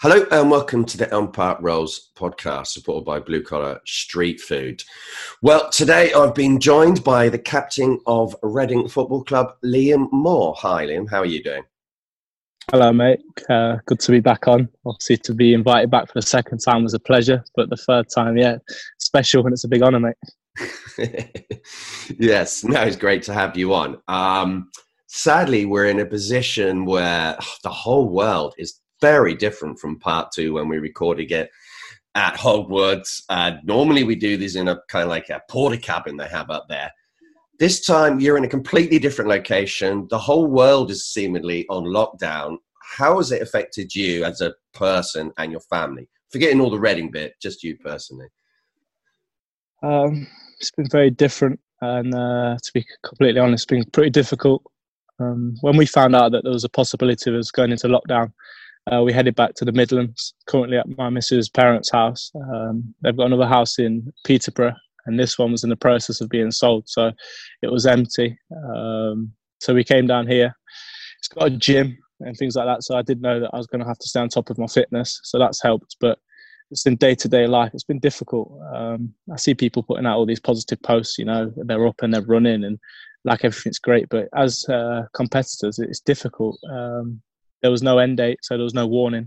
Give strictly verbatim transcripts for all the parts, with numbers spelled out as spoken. Hello and welcome to the Elm Park Rolls podcast, supported by Blue Collar Street Food. Well, today I've been joined by the captain of Reading Football Club, Liam Moore. Hi, Liam. How are you doing? Hello, mate. Uh, good to be back on. Obviously, to be invited back for the second time was a pleasure, but the third time, yeah, special, and it's a big honour, mate. Yes, no, it's great to have you on. Um, sadly, we're in a position where ugh, the whole world is very different from part two when we recorded it at Hogwarts. Uh, normally we do this in a kind of like a porta cabin they have up there. This time you're in a completely different location. The whole world is seemingly on lockdown. How has it affected you as a person and your family? Forgetting all the Reading bit, just you personally. Um, it's been very different. And uh, to be completely honest, it's been pretty difficult. Um, when we found out that there was a possibility of us going into lockdown, Uh, we headed back to the Midlands, currently at my missus' parents' house. Um, they've got another house in Peterborough, and this one was in the process of being sold, so it was empty. Um, so we came down here. It's got a gym and things like that, so I did know that I was going to have to stay on top of my fitness, so that's helped. But it's in day-to-day life. It's been difficult. Um, I see people putting out all these positive posts, you know, they're up and they're running, and like everything's great. But as uh, competitors, it's difficult. Um There was no end date, so there was no warning.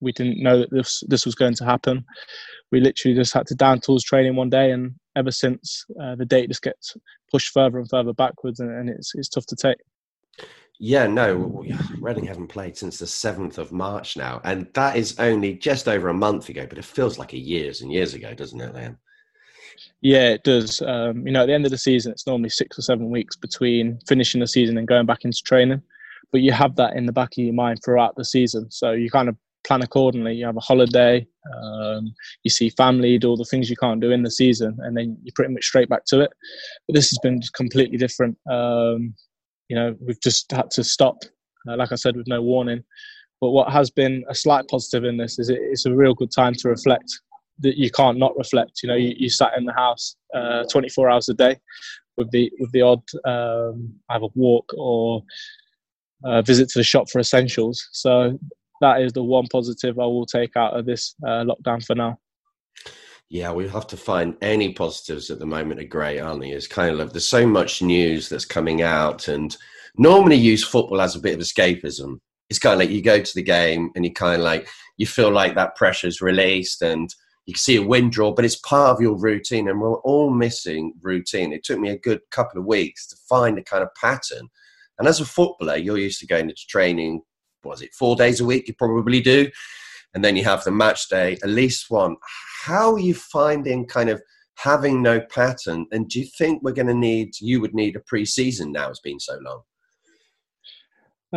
We didn't know that this this was going to happen. We literally just had to down tools training one day, and ever since, uh, the date just gets pushed further and further backwards, and, and it's it's tough to take. Yeah, no, Reading haven't played since the seventh of March now, and that is only just over a month ago, but it feels like a years and years ago, doesn't it, Liam? Yeah, it does. Um, you know, at the end of the season, it's normally six or seven weeks between finishing the season and going back into training. But you have that in the back of your mind throughout the season. So you kind of plan accordingly. You have a holiday, um, you see family, you do all the things you can't do in the season, and then you're pretty much straight back to it. But this has been just completely different. Um, you know, we've just had to stop, uh, like I said, with no warning. But what has been a slight positive in this is it, it's a real good time to reflect. That you can't not reflect. You know, you, you sat in the house uh, twenty-four hours a day with the, with the odd um, either walk or Uh, visit to the shop for essentials. So that is the one positive I will take out of this uh, lockdown for now. Yeah, we have to find any positives at the moment are great, aren't they? It's kind of like there's so much news that's coming out, and normally use football as a bit of escapism. It's kind of like you go to the game and you kind of like, you feel like that pressure's released and you can see a win draw, but it's part of your routine, and we're all missing routine. It took me a good couple of weeks to find a kind of pattern. And as a footballer, you're used to going into training, what is it, four days a week? You probably do. And then you have the match day, at least one. How are you finding kind of having no pattern? And do you think we're going to need, you would need a pre-season now? It's been so long.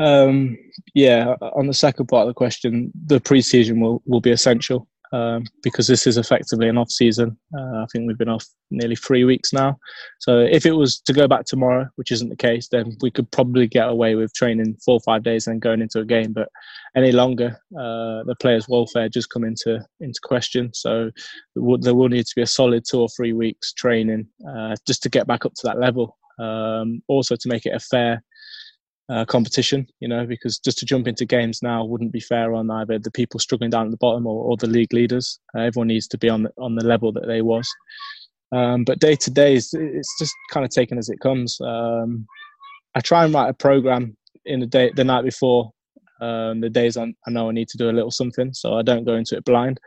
Um, yeah, on the second part of the question, the pre-season will, will be essential um, because this is effectively an off-season. Uh, I think we've been off nearly three weeks now. So if it was to go back tomorrow, which isn't the case, then we could probably get away with training four or five days and going into a game. But any longer, uh, the players' welfare just come into, into question. So there will need to be a solid two or three weeks training uh, just to get back up to that level. Um, also to make it a fair uh, competition, you know, because just to jump into games now wouldn't be fair on either the people struggling down at the bottom or, or the league leaders. Uh, everyone needs to be on the, on the level that they was. Um, but day to day, it's just kind of taken as it comes. Um, I try and write a program in the day, the night before um, the days I, I know I need to do a little something, so I don't go into it blind.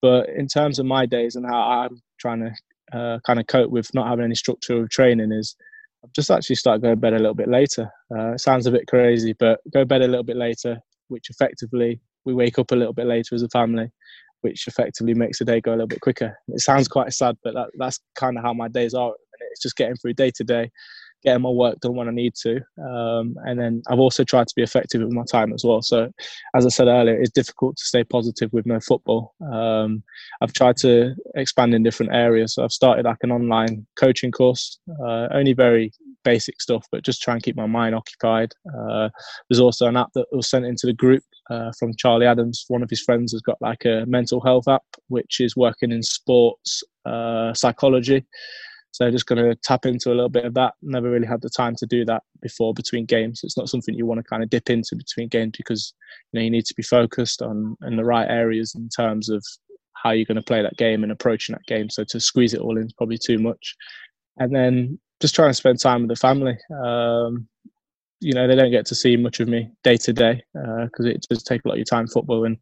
But in terms of my days and how I'm trying to uh, kind of cope with not having any structure of training is I've just actually started going to bed a little bit later. Uh, it sounds a bit crazy, but go to bed a little bit later, which effectively we wake up a little bit later as a family, which effectively makes the day go a little bit quicker. It sounds quite sad, but that, that's kind of how my days are. It's just getting through day to day, getting my work done when I need to. Um, and then I've also tried to be effective with my time as well. So as I said earlier, it's difficult to stay positive with no football. Um, I've tried to expand in different areas. So I've started like an online coaching course, uh, only very basic stuff, but just try and keep my mind occupied. Uh, there's also an app that was sent into the group uh, from Charlie Adams. One of his friends has got like a mental health app, which is working in sports uh, psychology. So just going to tap into a little bit of that. Never really had the time to do that before between games. It's not something you want to kind of dip into between games, because you know you need to be focused on in the right areas in terms of how you're going to play that game and approaching that game. So to squeeze it all in is probably too much. And then just trying to spend time with the family. Um, you know, they don't get to see much of me day to day because uh, it does take a lot of your time, football, and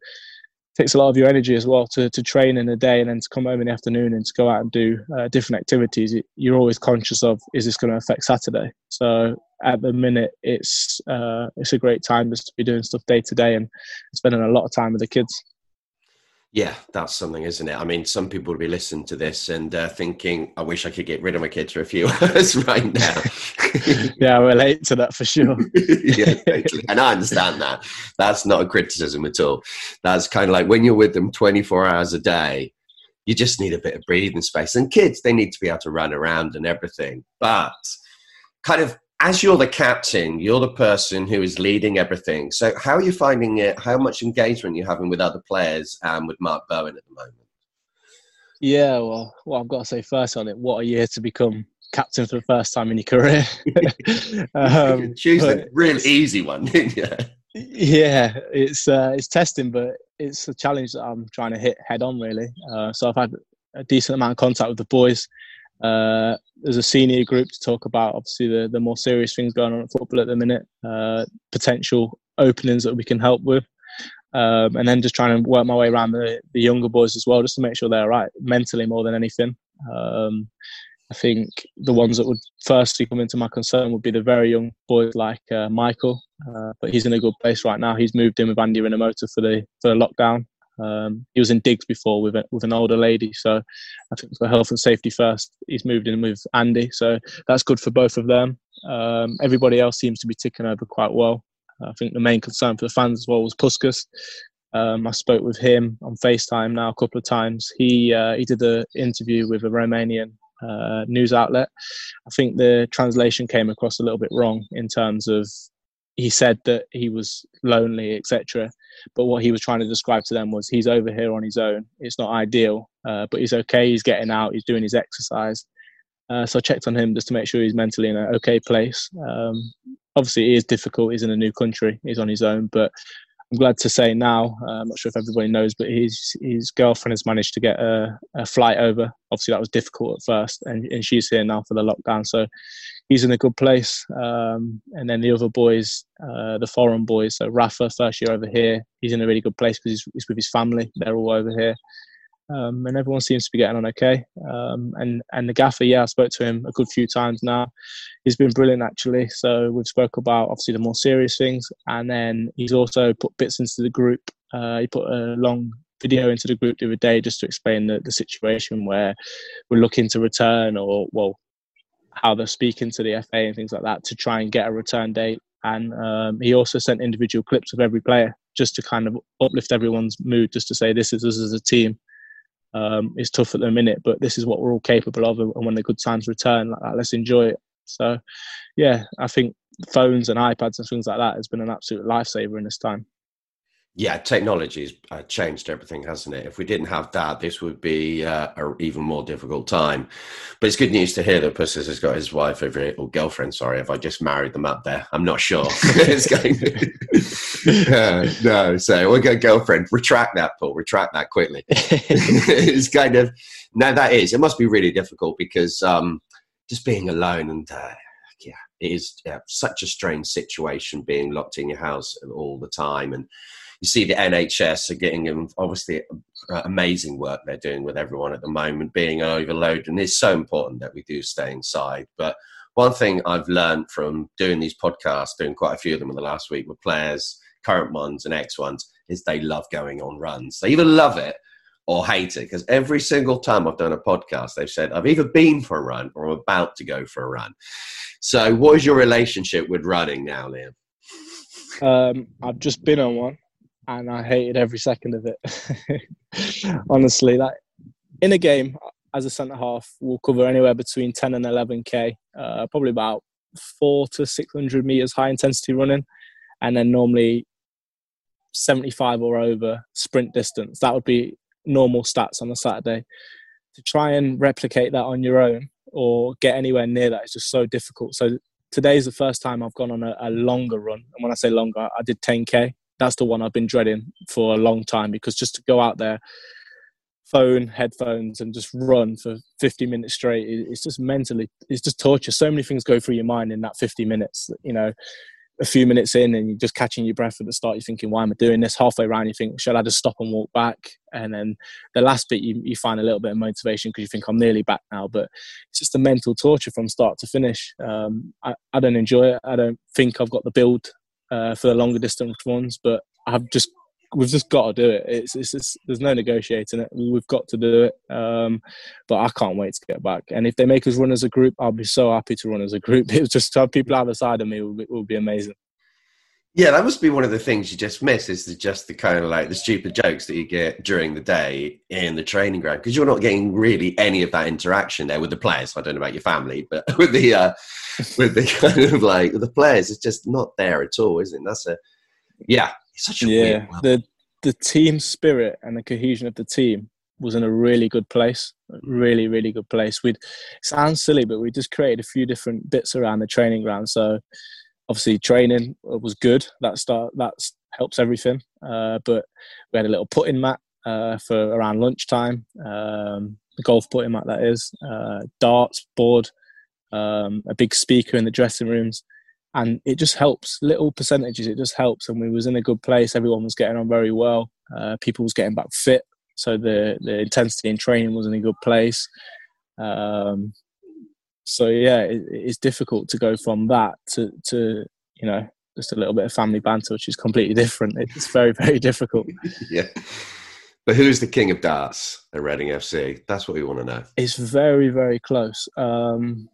takes a lot of your energy as well to, to train in the day and then to come home in the afternoon and to go out and do uh, different activities. You're always conscious of, is this going to affect Saturday? So at the minute, it's uh, it's a great time just to be doing stuff day to day and spending a lot of time with the kids. Yeah, that's something, isn't it? I mean, some people will be listening to this and uh, thinking, I wish I could get rid of my kids for a few hours right now. Yeah, I relate to that for sure. Yeah, totally. And I understand that. That's not a criticism at all. That's kind of like when you're with them twenty-four hours a day, you just need a bit of breathing space. And kids, they need to be able to run around and everything. But kind of as you're the captain, you're the person who is leading everything. So how are you finding it? How much engagement are you having with other players and with Mark Bowen at the moment? Yeah, well, well, I've got to say first on it, what a year to become captain for the first time in your career. um, you choose a real easy one, didn't you? Yeah, it's, uh, it's testing, but it's a challenge that I'm trying to hit head on, really. Uh, so I've had a decent amount of contact with the boys. Uh, there's a senior group to talk about, obviously, the, the more serious things going on at football at the minute, uh, potential openings that we can help with, um, and then just trying to work my way around the, the younger boys as well, just to make sure they're all right mentally more than anything. Um, I think the ones that would firstly come into my concern would be the very young boys like uh, Michael, uh, but he's in a good place right now. He's moved in with Andy Rinomoto for the, for the lockdown. Um, he was in digs before with a, with an older lady, so I think for health and safety first, he's moved in with Andy, so that's good for both of them. Um, everybody else seems to be ticking over quite well. I think the main concern for the fans as well was Puskás. Um, I spoke with him on FaceTime now a couple of times. He uh, he did an interview with a Romanian uh, news outlet. I think the translation came across a little bit wrong in terms of he said that he was lonely, et cetera. But what he was trying to describe to them was he's over here on his own. It's not ideal, uh, but he's okay. He's getting out. He's doing his exercise. Uh, so I checked on him just to make sure he's mentally in an okay place. Um, obviously, it is difficult. He's in a new country. He's on his own. But I'm glad to say now, uh, I'm not sure if everybody knows, but his his girlfriend has managed to get a, a flight over. Obviously, that was difficult at first, and, and she's here now for the lockdown. So he's in a good place. Um, and then the other boys, uh, the foreign boys, so Rafa, first year over here, he's in a really good place because he's, he's with his family. They're all over here. Um, and everyone seems to be getting on okay. Um, and, and the gaffer, yeah, I spoke to him a good few times now. He's been brilliant, actually. So we've spoke about, obviously, the more serious things. And then he's also put bits into the group. Uh, he put a long video into the group the other day just to explain the, the situation where we're looking to return or, well, how they're speaking to the F A and things like that to try and get a return date. And um, he also sent individual clips of every player just to kind of uplift everyone's mood, just to say this is us as a team. Um, it's tough at the minute, but this is what we're all capable of, and when the good times return, like that, let's enjoy it. So, yeah, I think phones and iPads and things like that has been an absolute lifesaver in this time. Yeah, technology's uh, changed everything, hasn't it? If we didn't have that, this would be uh, an even more difficult time. But it's good news to hear that Puskás has got his wife over here, or girlfriend, sorry, if I just married them up there. I'm not sure. It's going to... uh, no, so we'll go girlfriend. Retract that, Paul. Retract that quickly. It's kind of... No, that is. It must be really difficult because um, just being alone and... Uh, yeah, it is yeah, such a strange situation being locked in your house all the time. And you see the N H S are getting, obviously, uh, amazing work they're doing with everyone at the moment, being overloaded. And it's so important that we do stay inside. But one thing I've learned from doing these podcasts, doing quite a few of them in the last week with players, current ones and ex ones, is they love going on runs. They either love it or hate it, because every single time I've done a podcast, they've said, I've either been for a run or I'm about to go for a run. So what is your relationship with running now, Liam? Um, I've just been on one and I hated every second of it. Honestly, like in a game, as a centre-half, we'll cover anywhere between ten and eleven K, uh, probably about four to six hundred metres high-intensity running, and then normally seventy-five or over sprint distance. That would be normal stats on a Saturday. To try and replicate that on your own or get anywhere near that is just so difficult. So today's the first time I've gone on a, a longer run. And when I say longer, I did ten K. That's the one I've been dreading for a long time, because just to go out there, phone, headphones, and just run for fifty minutes straight, it's just mentally, it's just torture. So many things go through your mind in that fifty minutes, you know. A few minutes in and you're just catching your breath at the start, you're thinking, why am I doing this? Halfway around you think, shall I just stop and walk back? And then the last bit you, you find a little bit of motivation because you think, I'm nearly back now. But it's just a mental torture from start to finish. um, I, I don't enjoy it. I don't think I've got the build uh, for the longer distance ones, but I've just we've just got to do it. It's, it's, it's there's no negotiating it. We've got to do it. Um, but I can't wait to get back. And if they make us run as a group, I'll be so happy to run as a group. It's just to have people out of the side of me will be, will be amazing. Yeah, that must be one of the things you just miss, is the, just the kind of like the stupid jokes that you get during the day in the training ground, because you're not getting really any of that interaction there with the players. I don't know about your family, but with the uh, with the kind of like the players, it's just not there at all, isn't it? That's a yeah. Such a yeah, the the team spirit and the cohesion of the team was in a really good place, really, really good place. We'd, it sounds silly, but we just created a few different bits around the training ground. So obviously training was good. That start that helps everything. Uh, but we had a little putting mat uh, for around lunchtime, um, the golf putting mat that is, uh, darts, board, um, a big speaker in the dressing rooms. And it just helps, little percentages, it just helps. And we was in a good place. Everyone was getting on very well. Uh, people was getting back fit. So the, the intensity in training was in a good place. Um, so, yeah, it, it's difficult to go from that to, to, you know, just a little bit of family banter, which is completely different. It's very, very difficult. Yeah. But who's the king of darts at Reading F C? That's what we want to know. It's very, very close. Um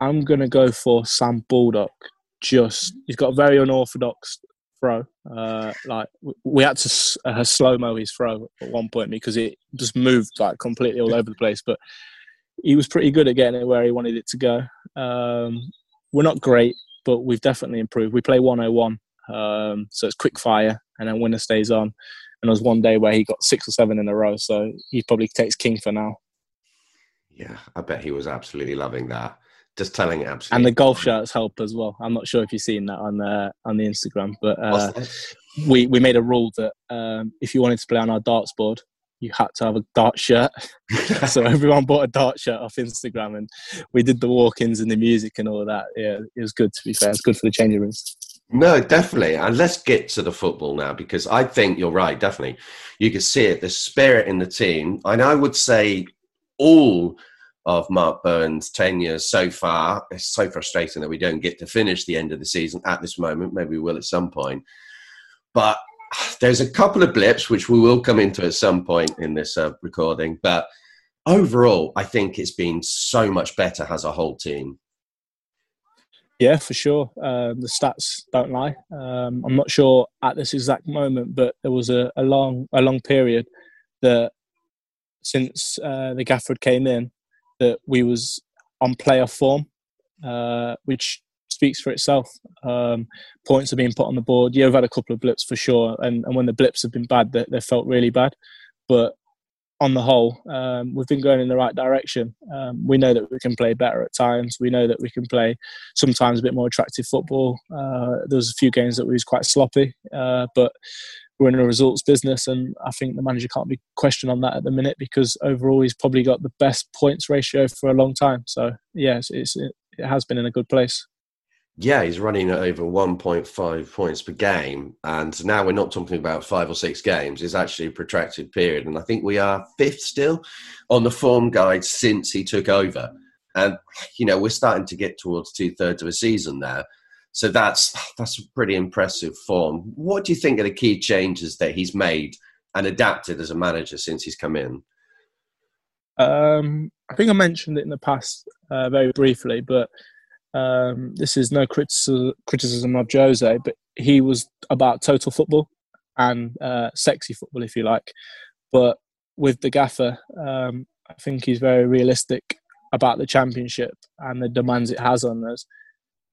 I'm going to go for Sam Baldock. Just, he's got a very unorthodox throw. Uh, like we had to uh, slow-mo his throw at one point because it just moved like completely all over the place. But he was pretty good at getting it where he wanted it to go. Um, we're not great, but we've definitely improved. We play one oh one, um, so it's quick fire, and then winner stays on. And there was one day where he got six or seven in a row, so he probably takes king for now. Yeah, I bet he was absolutely loving that. Just telling absolutely. And the golf shirts help as well. I'm not sure if you've seen that on the, on the Instagram, but uh, we, we made a rule that um, if you wanted to play on our darts board, you had to have a dart shirt. So everyone bought a dart shirt off Instagram, and we did the walk-ins and the music and all of that. Yeah, it was good, to be fair. It's good for the changing rooms. No, definitely. And let's get to the football now, because I think you're right, definitely. You can see it, the spirit in the team. And I would say all of Mark Bowen's tenure so far. It's so frustrating that we don't get to finish the end of the season at this moment. Maybe we will at some point. But there's a couple of blips, which we will come into at some point in this uh, recording. But overall, I think it's been so much better as a whole team. Yeah, for sure. Um, the stats don't lie. Um, I'm not sure at this exact moment, but there was a, a long a long period that since uh, the Gafford came in, that we was on playoff form, uh, which speaks for itself. Um, points are being put on the board. Yeah, we've had a couple of blips for sure. And, and when the blips have been bad, they, they felt really bad. But on the whole, um, we've been going in the right direction. Um, we know that we can play better at times. We know that we can play sometimes a bit more attractive football. Uh, there was a few games that we was quite sloppy, uh, but we're in a results business, and I think the manager can't be questioned on that at the minute, because overall he's probably got the best points ratio for a long time. So, yeah, it's, it's, it has been in a good place. Yeah, he's running at over one point five points per game, and now we're not talking about five or six games. It's actually a protracted period, and I think we are fifth still on the form guide since he took over. And, you know, we're starting to get towards two-thirds of a season now. So that's that's a pretty impressive form. What do you think are the key changes that he's made and adapted as a manager since he's come in? Um, I think I mentioned it in the past uh, very briefly, but um, this is no critici- criticism of Jose, but he was about total football and uh, sexy football, if you like. But with the gaffer, um, I think he's very realistic about the Championship and the demands it has on us.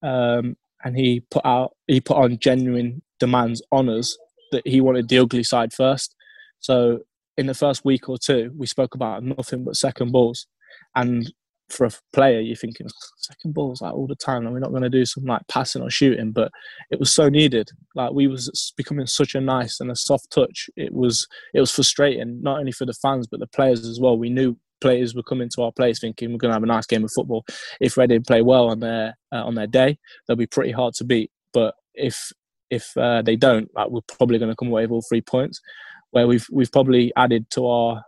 Um, and he put out, he put on genuine demands on us that he wanted the ugly side first. So in the first week or two, we spoke about nothing but second balls. And for a player, you're thinking, second balls like all the time, and we're not going to do some like passing or shooting. But it was so needed. Like we was becoming such a nice and a soft touch. It was it was frustrating, not only for the fans but the players as well. We knew players were coming to our place thinking we're going to have a nice game of football. If Reading play well on their uh, on their day, they'll be pretty hard to beat. But if if uh, they don't, like we're probably going to come away with all three points. Where we've we've probably added to our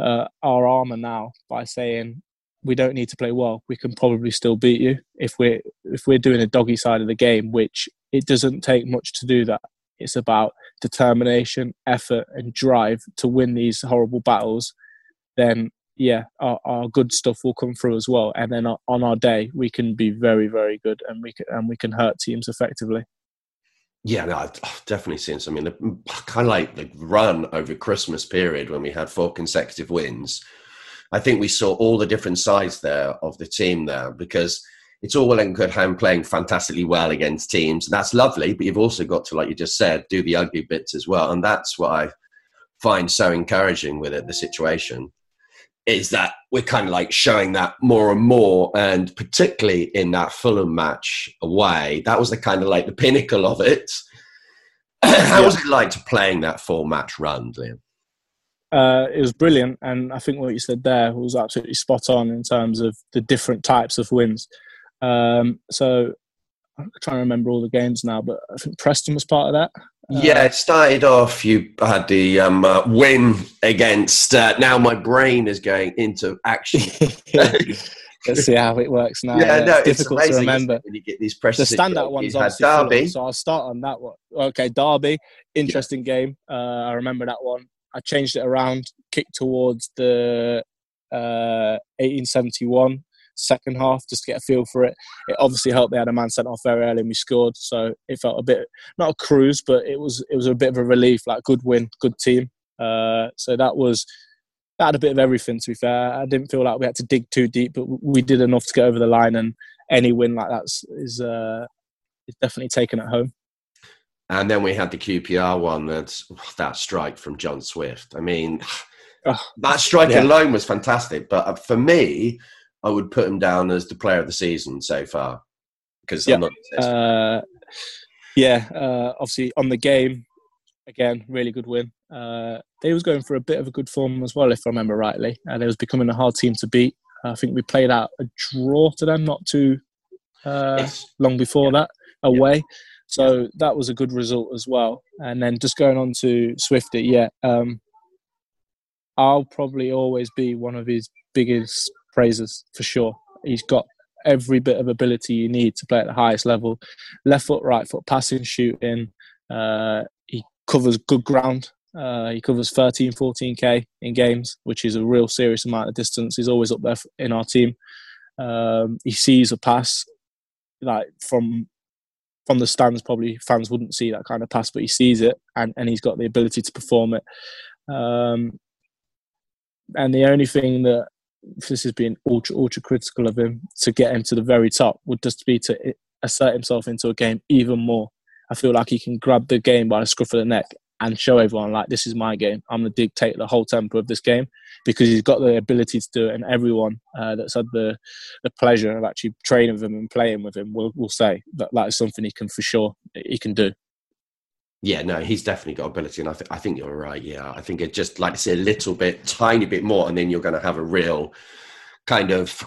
uh, our armour now by saying, we don't need to play well. We can probably still beat you if we're if we're doing a doggy side of the game, which it doesn't take much to do that. It's about determination, effort, and drive to win these horrible battles. Then, yeah, our, our good stuff will come through as well. And then on our day, we can be very, very good, and we can and we can hurt teams effectively. Yeah, no, I've definitely seen some. I mean, kind of like the run over Christmas period when we had four consecutive wins. I think we saw all the different sides there of the team there, because it's all well and good home playing fantastically well against teams. And that's lovely, but you've also got to, like you just said, do the ugly bits as well. And that's what I find so encouraging with it, the situation, is that we're kind of like showing that more and more. And particularly in that Fulham match away, that was the kind of like the pinnacle of it. How yeah. was it like to playing that four-match run, Liam? Uh, it was brilliant, and I think what you said there was absolutely spot on in terms of the different types of wins. Um, so I'm trying to remember all the games now, but I think Preston was part of that. Uh, yeah, it started off, you had the um, uh, win against, uh, now my brain is going into action. Let's see how it works now. Yeah, yeah. No, it's, it's difficult amazing, to remember. When you get these pressures, the standout ones obviously Derby. Fulham, so I'll start on that one. Okay, Derby, interesting yeah. game. Uh, I remember that one. I changed it around, kicked towards the uh, eighteen seventy-one second half just to get a feel for it. It obviously helped. They had a man sent off very early and we scored. So it felt a bit, not a cruise, but it was it was a bit of a relief, like good win, good team. Uh, so that was, that had a bit of everything, to be fair. I didn't feel like we had to dig too deep, but we did enough to get over the line, and any win like that is uh, is definitely taken at home. And then we had the Q P R one, that's that strike from John Swift. I mean, oh, that strike yeah. alone was fantastic. But for me, I would put him down as the player of the season so far. Because yeah. I'm not... Uh, yeah, uh, obviously on the game, again, really good win. Uh, they was going for a bit of a good form as well, if I remember rightly. And they was becoming a hard team to beat. I think we played out a draw to them not too uh, yes. long before yeah. that, away. Yeah. So that was a good result as well. And then just going on to Swifty, yeah, um, I'll probably always be one of his biggest praisers for sure. He's got every bit of ability you need to play at the highest level. Left foot, right foot, passing, shooting. Uh, he covers good ground. Uh, he covers thirteen, fourteen K in games, which is a real serious amount of distance. He's always up there in our team. Um, he sees a pass like from... From the stands, probably fans wouldn't see that kind of pass, but he sees it, and, and he's got the ability to perform it. Um, and the only thing that this has been ultra, ultra critical of him to get him to the very top would just be to assert himself into a game even more. I feel like he can grab the game by the scruff of the neck and show everyone, like, this is my game. I'm going to dictate the whole tempo of this game, because he's got the ability to do it. And everyone uh, that's had the, the pleasure of actually training with him and playing with him will, will say that that is something he can, for sure, he can do. Yeah, no, he's definitely got ability. And I, th- I think you're right, yeah. I think it just, like I say, a little bit, tiny bit more, and then you're going to have a real kind of,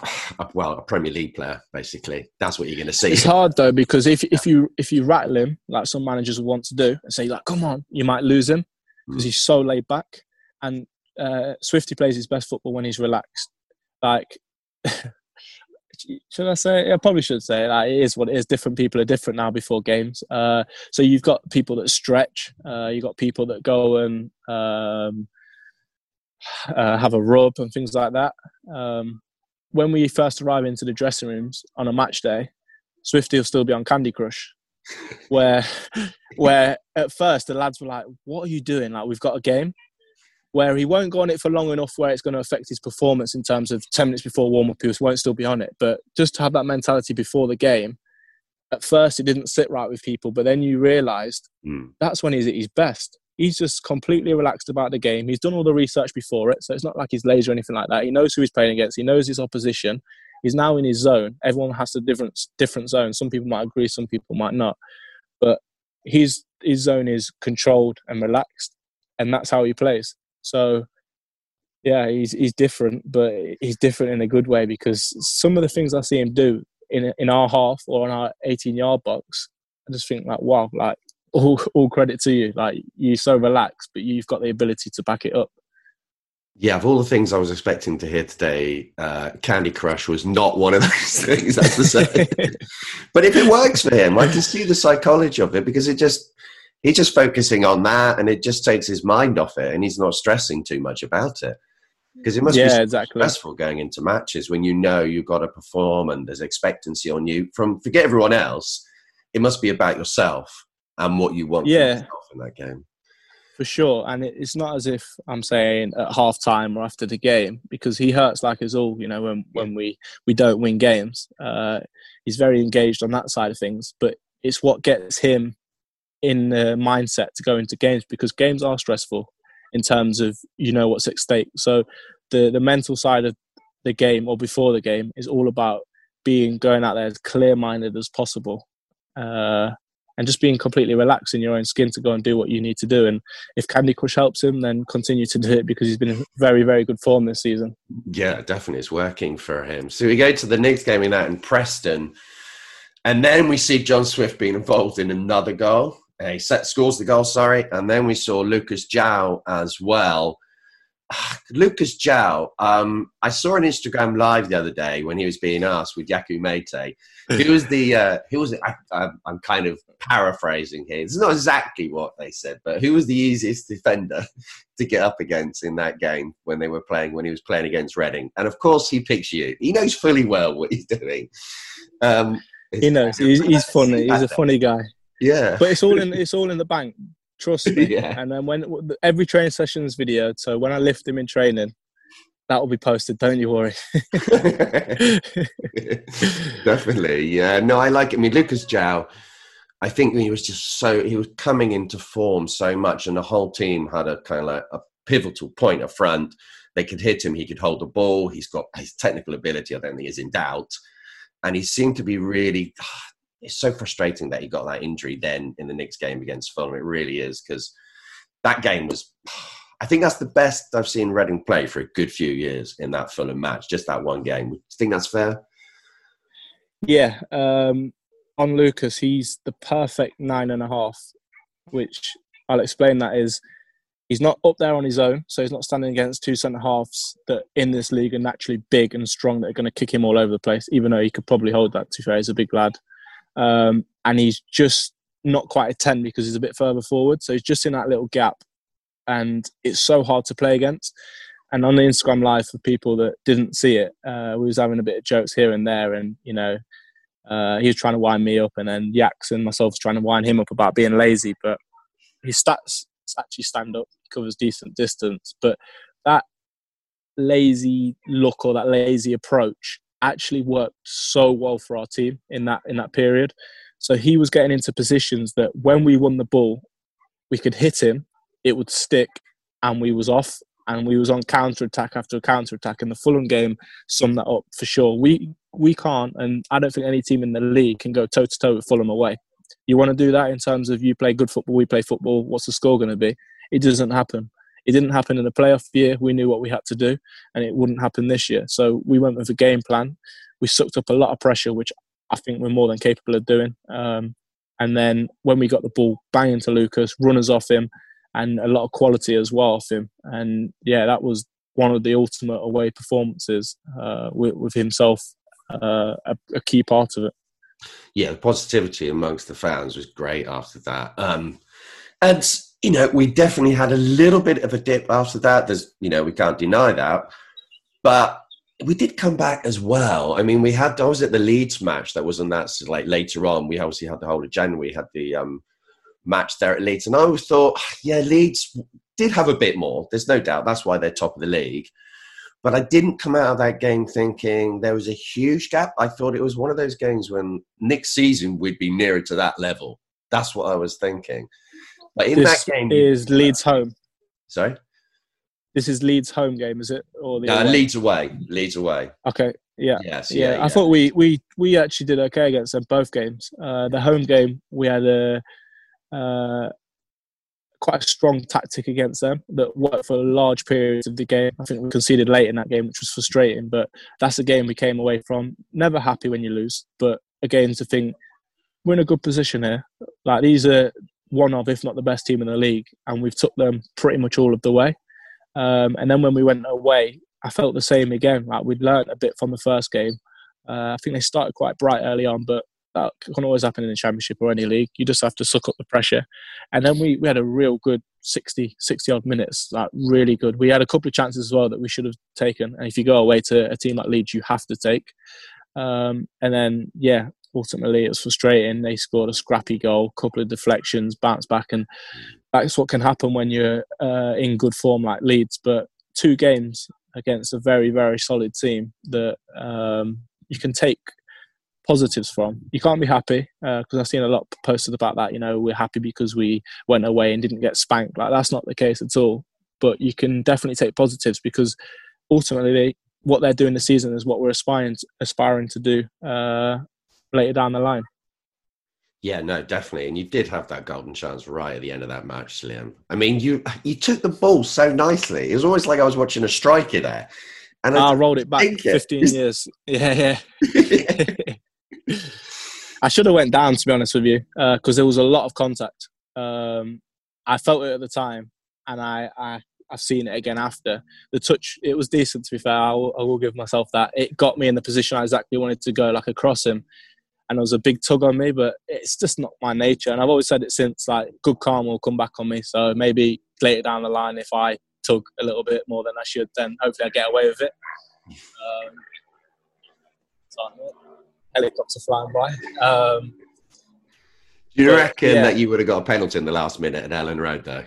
well, a Premier League player, basically. That's what you're going to see. It's hard, though, because if if you if you rattle him, like some managers want to do, and say, like, come on, you might lose him, because mm. he's so laid back. And uh, Swifty plays his best football when he's relaxed. Like, should I say? I probably should say that, like, it is what it is. Different people are different now before games. Uh, so you've got people that stretch. Uh, you've got people that go and um, uh, have a rub and things like that. Um, when we first arrive into the dressing rooms on a match day, Swifty will still be on Candy Crush. where where at first the lads were like, what are you doing? Like, we've got a game. Where he won't go on it for long enough where it's going to affect his performance in terms of ten minutes before warm-up, he won't still be on it. But just to have that mentality before the game, at first it didn't sit right with people, but then you realised mm. that's when he's at his best. He's just completely relaxed about the game. He's done all the research before it, so it's not like he's lazy or anything like that. He knows who he's playing against. He knows his opposition. He's now in his zone. Everyone has a different different zone. Some people might agree, some people might not. But his his zone is controlled and relaxed, and that's how he plays. So, yeah, he's he's different, but he's different in a good way, because some of the things I see him do in in our half or in our eighteen-yard box, I just think, like, wow, like, all all credit to you. Like, you're so relaxed, but you've got the ability to back it up. Yeah, of all the things I was expecting to hear today, uh, Candy Crush was not one of those things, that's the same. But if it works for him, I can see the psychology of it, because it just he's just focusing on that, and it just takes his mind off it, and he's not stressing too much about it. Because it must yeah, be so exactly. stressful going into matches when you know you've got to perform and there's expectancy on you. From Forget everyone else, it must be about yourself and what you want yeah. from yourself in that game. For sure, and it's not as if I'm saying at half-time or after the game, because he hurts like us all, you know, when, when we, we don't win games. Uh, he's very engaged on that side of things, but it's what gets him in the mindset to go into games, because games are stressful in terms of, you know, what's at stake. So the, the mental side of the game or before the game is all about being going out there as clear-minded as possible. Uh And just being completely relaxed in your own skin to go and do what you need to do. And if Candy Crush helps him, then continue to do it, because he's been in very, very good form this season. Yeah, definitely. It's working for him. So we go to the next game in that in Preston. And then we see John Swift being involved in another goal. Uh, he set, scores the goal, sorry. And then we saw Lucas João as well. Lucas João, um, I saw an Instagram live the other day when he was being asked with Yaku Meite, who was the, uh, who was the, I, I'm, I'm kind of paraphrasing here. It's not exactly what they said, but who was the easiest defender to get up against in that game when they were playing, when he was playing against Reading. And of course he picks you. He knows fully well what he's doing. Um, he knows. He's, he's funny. He's a funny guy. Yeah. But it's all in, it's all in the bank. Trust me. Yeah. And then when every training session is videoed, so when I lift him in training, that will be posted. Don't you worry. Definitely. Yeah. No, I like it. I mean, Lucas João, I think he was just so, he was coming into form so much, and the whole team had a kind of like a pivotal point up front. They could hit him. He could hold the ball. He's got his technical ability. I don't think is in doubt. And he seemed to be really... It's so frustrating that he got that injury then in the next game against Fulham. It really is, because that game was... I think that's the best I've seen Reading play for a good few years in that Fulham match, just that one game. Do you think that's fair? Yeah. Um, on Lucas, he's the perfect nine and a half, which I'll explain that is he's not up there on his own, so he's not standing against two centre-halves that in this league are naturally big and strong that are going to kick him all over the place, even though he could probably hold that, to be fair. He's a big lad. Um, and he's just not quite a ten because he's a bit further forward. So he's just in that little gap, and it's so hard to play against. And on the Instagram live, for people that didn't see it, uh, we was having a bit of jokes here and there, and, you know, uh, he was trying to wind me up, and then Yaks and myself was trying to wind him up about being lazy, but his stats actually stand up, covers decent distance. But that lazy look or that lazy approach actually worked so well for our team in that in that period. So he was getting into positions that when we won the ball, we could hit him, it would stick, and we was off, and we was on counter-attack after counter-attack. And the Fulham game summed that up for sure. We we can't, and I don't think any team in the league can go toe-to-toe with Fulham away. You want to do that in terms of you play good football, we play football, what's the score going to be? It doesn't happen. It didn't happen in the playoff year. We knew what we had to do, and it wouldn't happen this year. So we went with a game plan. We sucked up a lot of pressure, which I think we're more than capable of doing. Um, and then when we got the ball, bang into Lucas, runners off him, and a lot of quality as well off him. And yeah, that was one of the ultimate away performances uh, with, with himself uh, a, a key part of it. Yeah, the positivity amongst the fans was great after that. Um, and, you know, we definitely had a little bit of a dip after that. There's, you know, we can't deny that. But we did come back as well. I mean, we had, I was at the Leeds match that was on that, so like later on. We obviously had the whole of January, had the um, match there at Leeds. And I always thought, yeah, Leeds did have a bit more. There's no doubt. That's why they're top of the league. But I didn't come out of that game thinking there was a huge gap. I thought it was one of those games when next season we'd be nearer to that level. That's what I was thinking. But in this that game... is Leeds uh, home. Sorry? This is Leeds home game, is it? Or the no, away? Leeds away. Leeds away. Okay, yeah. Yes, yeah, yeah, yeah. I thought we, we, we actually did okay against them, both games. Uh, the home game, we had a... Uh, quite a strong tactic against them that worked for large periods of the game. I think we conceded late in that game, which was frustrating, but that's a game we came away from. Never happy when you lose, but a game to think, we're in a good position here. Like, these are one of, if not the best team in the league, and we've took them pretty much all of the way. Um, and then when we went away, I felt the same again. Like, we'd learnt a bit from the first game. Uh, I think they started quite bright early on, but that can always happen in the Championship or any league. You just have to suck up the pressure. And then we, we had a real good sixty, sixty-odd minutes, like really good. We had a couple of chances as well that we should have taken. And if you go away to a team like Leeds, you have to take. Um, and then, yeah, ultimately it was frustrating. They scored a scrappy goal, couple of deflections, bounce back. And that's what can happen when you're uh, in good form like Leeds. But two games against a very, very solid team that um, you can take positives from. You can't be happy because uh, I've seen a lot posted about that, you know, we're happy because we went away and didn't get spanked. Like, that's not the case at all, but you can definitely take positives because ultimately they, what they're doing this season is what we're aspiring to, aspiring to do uh, later down the line. Yeah, no, definitely. And you did have that golden chance right at the end of that match, Liam. I mean, you you took the ball so nicely. It was always like I was watching a striker there. And I, I rolled it back it. fifteen years. Yeah, yeah. I should have went down, to be honest with you, because uh, there was a lot of contact. Um, I felt it at the time, and I, I, I've seen it again after. The touch, it was decent, to be fair. I will, I will give myself that. It got me in the position I exactly wanted to go, like across him. And there was a big tug on me, but it's just not my nature. And I've always said it since, like, good karma will come back on me. So maybe later down the line, if I tug a little bit more than I should, then hopefully I get away with it. Um, so, helicopter flying by. Um, Do you but, reckon yeah. that you would have got a penalty in the last minute at Ellen Road, though?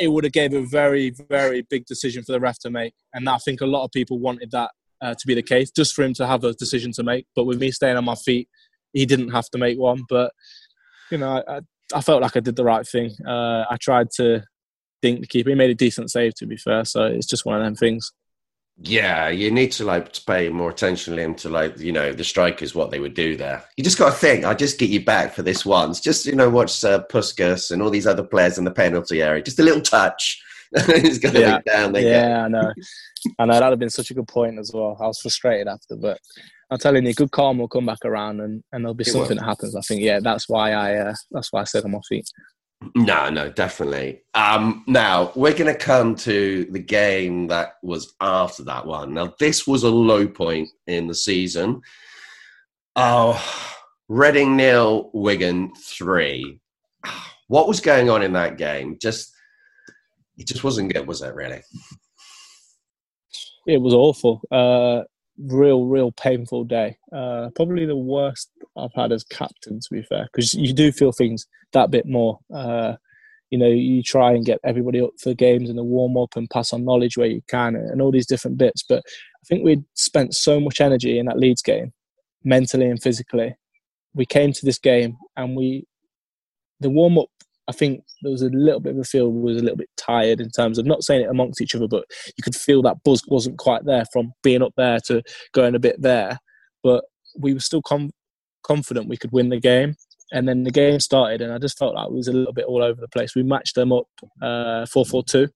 It would have gave a very, very big decision for the ref to make. And I think a lot of people wanted that uh, to be the case, just for him to have a decision to make. But with me staying on my feet, he didn't have to make one. But, you know, I, I felt like I did the right thing. Uh, I tried to dink the keeper. He made a decent save, to be fair. So it's just one of them things. Yeah, you need to like pay more attention, Liam, to like, you know, the strikers, what they would do there. You just got to think, I just get you back for this once. Just, you know, watch uh, Puskás and all these other players in the penalty area. Just a little touch. It's going to yeah. be down there. Yeah, go. I know. I know, that would have been such a good point as well. I was frustrated after, but I'm telling you, good karma will come back around and, and there'll be it something will. that happens. I think, yeah, that's why I uh, that's why I said on my feet. No, no, definitely. Um, now, we're going to come to the game that was after that one. Now, this was a low point in the season. Oh, Reading nil, Wigan three. What was going on in that game? Just, it just wasn't good, was it, really? It was awful. Uh, real, real painful day. Uh, probably the worst I've had as captain, to be fair, because you do feel things that bit more. Uh, you know, you try and get everybody up for games and the warm-up and pass on knowledge where you can and all these different bits. But I think we'd spent so much energy in that Leeds game, mentally and physically. We came to this game and we... The warm-up, I think there was a little bit of a feel was a little bit tired in terms of not saying it amongst each other, but you could feel that buzz wasn't quite there from being up there to going a bit there. But we were still com- confident we could win the game. And then the game started and I just felt like we was a little bit all over the place. We matched them up uh, four four two,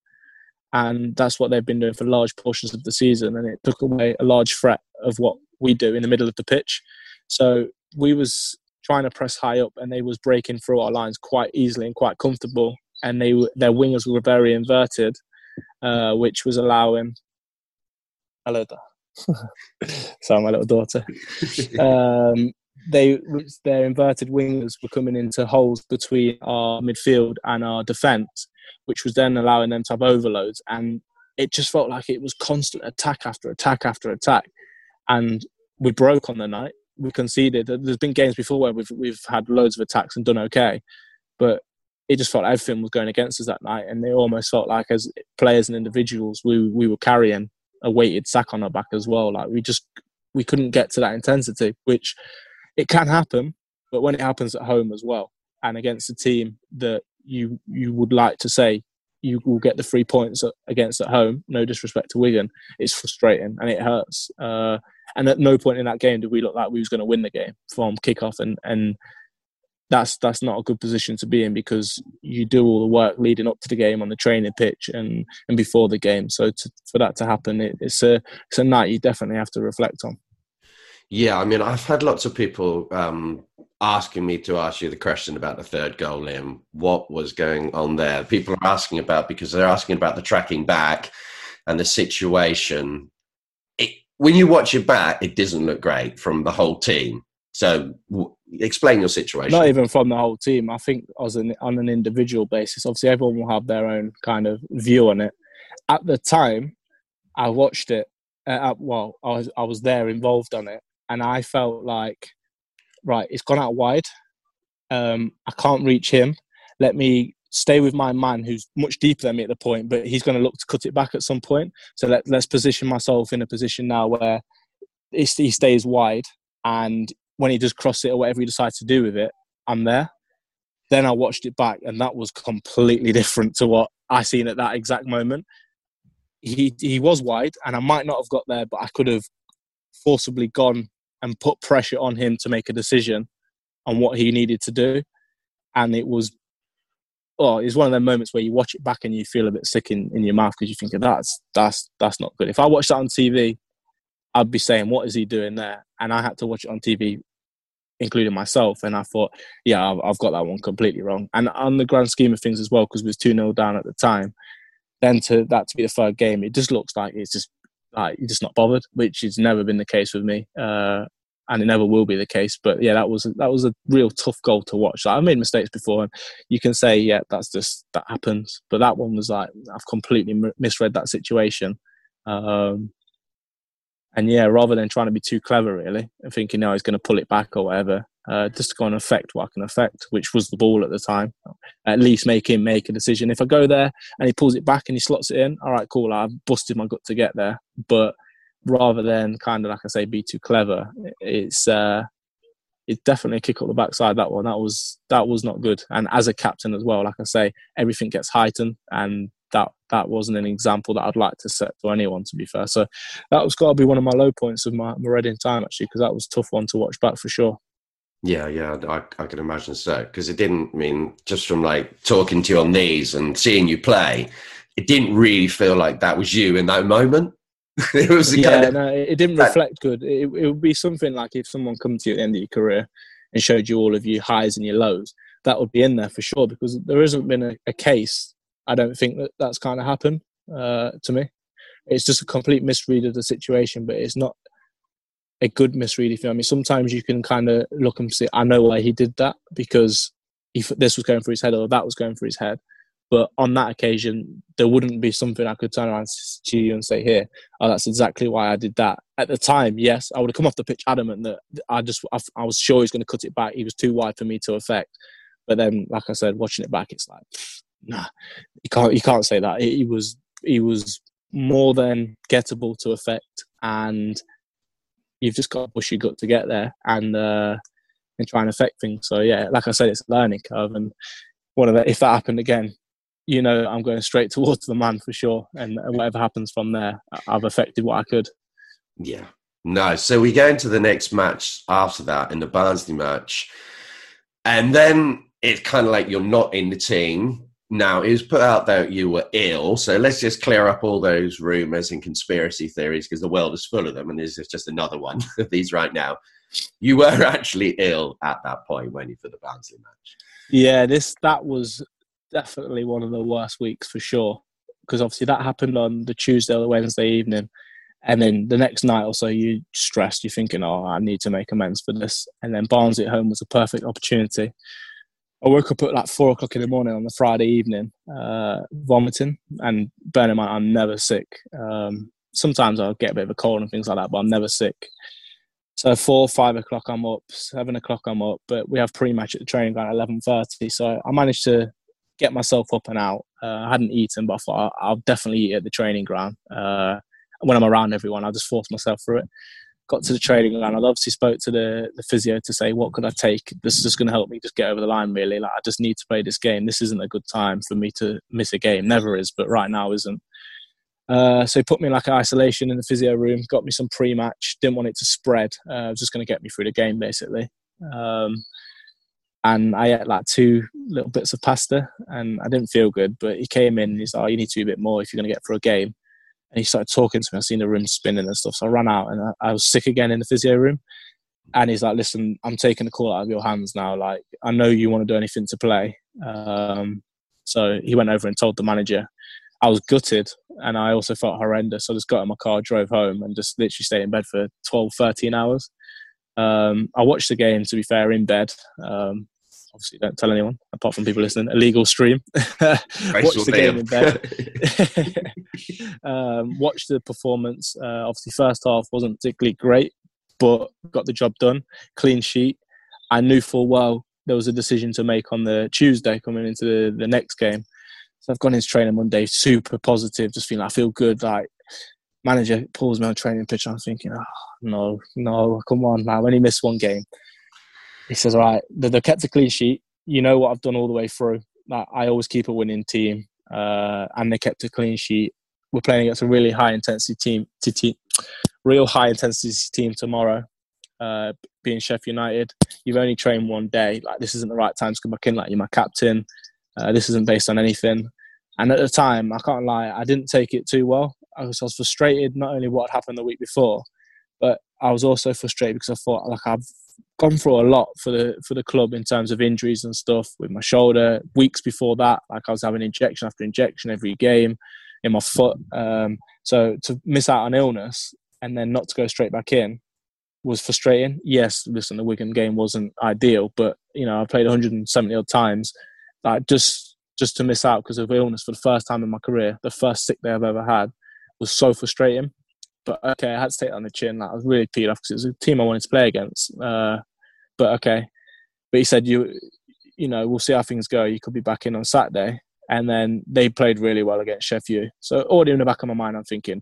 and that's what they've been doing for large portions of the season, and it took away a large threat of what we do in the middle of the pitch. So we was trying to press high up and they was breaking through our lines quite easily and quite comfortable, and they their wingers were very inverted, uh, which was allowing... Hello there. Sorry, my little daughter. Um, they, their inverted wingers were coming into holes between our midfield and our defence, which was then allowing them to have overloads. And it just felt like it was constant attack after attack after attack. And we broke on the night. We conceded. There's been games before where we've we've had loads of attacks and done okay, but it just felt like everything was going against us that night, and it almost felt like as players and individuals, we we were carrying a weighted sack on our back as well. Like we just we couldn't get to that intensity, which it can happen, but when it happens at home as well and against a team that you you would like to say you will get the three points against at home, no disrespect to Wigan, it's frustrating and it hurts. Uh, and at no point in that game did we look like we was going to win the game from kickoff, and and that's that's not a good position to be in, because you do all the work leading up to the game on the training pitch and, and before the game. So to, for that to happen, it, it's a it's a night you definitely have to reflect on. Yeah, I mean, I've had lots of people um, asking me to ask you the question about the third goal, Liam. What was going on there? People are asking about, because they're asking about the tracking back and the situation. It, when you watch it back, it doesn't look great from the whole team. So w- explain your situation. Not even from the whole team. I think as an, on an individual basis, obviously everyone will have their own kind of view on it. At the time, I watched it. Uh, well, I was, I was there involved on it. And I felt like, right, it's gone out wide. Um, I can't reach him. Let me stay with my man who's much deeper than me at the point, but he's going to look to cut it back at some point. So let, let's position myself in a position now where he stays wide. And when he does cross it or whatever he decides to do with it, I'm there. Then I watched it back, and that was completely different to what I seen at that exact moment. He he was wide, and I might not have got there, but I could have forcibly gone and put pressure on him to make a decision on what he needed to do. And it was, oh, it's one of those moments where you watch it back and you feel a bit sick in, in your mouth, because you think, that's, that's, that's not good. If I watched that on T V, I'd be saying, what is he doing there? And I had to watch it on T V, including myself. And I thought, yeah, I've, I've got that one completely wrong. And on the grand scheme of things as well, because we was two nil down at the time, then to that to be the third game, it just looks like it's just, like, you're just not bothered, which has never been the case with me. Uh, And it never will be the case, but yeah, that was that was a real tough goal to watch. Like, I've made mistakes before, and you can say, yeah, that's just that happens. But that one was like, I've completely m- misread that situation, um, and yeah, rather than trying to be too clever, really, and thinking, no, he's going to pull it back or whatever, uh, just to go and affect what I can affect, which was the ball at the time. At least make him make a decision. If I go there and he pulls it back and he slots it in, all right, cool. I've busted my gut to get there, but rather than kind of, like I say, be too clever, it's uh, it's definitely a kick up the backside, that one. That was that was not good. And as a captain as well, like I say, everything gets heightened, and that that wasn't an example that I'd like to set for anyone, to be fair. So that was got to be one of my low points of my, my Reading time, actually, because that was a tough one to watch back for sure. Yeah, yeah, I, I can imagine so. Because it didn't, I mean, just from like talking to you on these and seeing you play, it didn't really feel like that was you in that moment. It was yeah, kind of, no, it didn't reflect good. It, it would be something like if someone come to you at the end of your career and showed you all of your highs and your lows, that would be in there for sure, because there hasn't been a, a case, I don't think, that that's kind of happened uh, to me. It's just a complete misread of the situation, but it's not a good misread, if you know what I mean. Sometimes you can kind of look and see, I know why he did that, because if this was going through his head or that was going through his head. But on that occasion, there wouldn't be something I could turn around to you and say, here, oh, that's exactly why I did that. At the time, yes, I would have come off the pitch adamant that I just, I was sure he was going to cut it back. He was too wide for me to affect. But then, like I said, watching it back, it's like, nah, you can't, you can't say that. He was, he was more than gettable to affect. And you've just got to push your gut to get there and, uh, and try and affect things. So, yeah, like I said, it's a learning curve. And one of the, if that happened again, you know, I'm going straight towards the man for sure. And whatever happens from there, I've affected what I could. Yeah. No, so we go into the next match after that, in the Barnsley match. And then it's kind of like you're not in the team. Now, it was put out that you were ill. So let's just clear up all those rumours and conspiracy theories, because the world is full of them. And this is just another one of these right now. You were actually ill at that point, weren't you, for the Barnsley match? Yeah, this that was... definitely one of the worst weeks for sure, because obviously that happened on the Tuesday or the Wednesday evening, And then the next night or so, you're stressed. You're thinking, oh, I need to make amends for this. And then Barnsley at home was a perfect opportunity. I woke up at like four o'clock in the morning on the Friday evening, uh, vomiting. And bear in mind, I'm never sick. Um, sometimes I'll get a bit of a cold and things like that, but I'm never sick. So four, five o'clock, I'm up. Seven o'clock, I'm up. But we have pre-match at the training ground at eleven thirty. So I managed to get myself up and out. Uh, I hadn't eaten, but I thought I'll definitely eat at the training ground. Uh, when I'm around everyone, I just forced myself through it. Got to the training ground. I obviously spoke to the, the physio to say, what could I take? This is just going to help me just get over the line, really. Like, I just need to play this game. This isn't a good time for me to miss a game. Never is, but right now isn't. Uh, so he put me in like an isolation in the physio room, got me some pre-match. Didn't want it to spread. Uh, it was just going to get me through the game, basically. Um, and I ate like two little bits of pasta and I didn't feel good. But he came in and he's like, oh, you need to do a bit more if you're going to get through a game. And he started talking to me. I seen the room spinning and stuff. So I ran out and I, I was sick again in the physio room. And he's like, listen, I'm taking the call out of your hands now. Like, I know you want to do anything to play. Um, so he went over and told the manager. I was gutted and I also felt horrendous. So I just got in my car, drove home and just literally stayed in bed for twelve, thirteen hours. Um, I watched the game, to be fair, in bed. Um, obviously, don't tell anyone, apart from people listening. Illegal stream. Watched the game in bed. um, watched the performance. Uh, obviously, first half wasn't particularly great, but got the job done. Clean sheet. I knew full well there was a decision to make on the Tuesday coming into the, the next game. So I've gone into training Monday, super positive, just feeling I feel good. Like, manager pulls me on a training pitch. I'm thinking, oh, no, no, come on now. I only missed one game. He says, all right, they've kept a clean sheet. You know what I've done all the way through. Like, I always keep a winning team. Uh, and they kept a clean sheet. We're playing against a really high-intensity team, t- t- real high-intensity team tomorrow, uh, being Sheffield United. You've only trained one day. Like, this isn't the right time to come back in. Like, you're my captain. Uh, this isn't based on anything. And at the time, I can't lie, I didn't take it too well. I was, I was frustrated, not only what had happened the week before, but I was also frustrated because I thought, like, I've gone through a lot for the for the club in terms of injuries and stuff with my shoulder. Weeks before that, like, I was having injection after injection every game in my foot. Um, so to miss out on illness and then not to go straight back in was frustrating. Yes, listen, the Wigan game wasn't ideal, but, you know, I played one hundred seventy odd times. Like, just, just to miss out because of illness for the first time in my career, the first sick day I've ever had, was so frustrating. But, okay, I had to take it on the chin. Like, I was really peed off because it was a team I wanted to play against. Uh, but, okay. But he said, you you know, we'll see how things go. You could be back in on Saturday. And then they played really well against Sheffield. So already in the back of my mind, I'm thinking,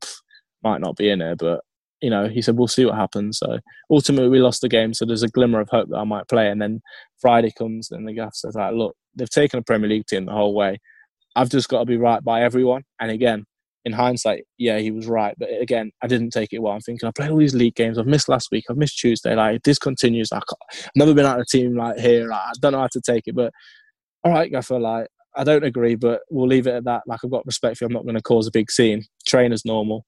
might not be in there. But, you know, he said, we'll see what happens. So ultimately, we lost the game. So there's a glimmer of hope that I might play. And then Friday comes and the gaff says, like, look, they've taken a Premier League team the whole way. I've just got to be right by everyone. And again, in hindsight, yeah, he was right. But again, I didn't take it well. I'm thinking, I played all these league games. I've missed last week. I've missed Tuesday. Like, if this continues, like, I've never been out of a team like here. Like, I don't know how to take it. But all right, Gaffer, like, I don't agree, but we'll leave it at that. Like, I've got respect for you. I'm not going to cause a big scene. Train as normal.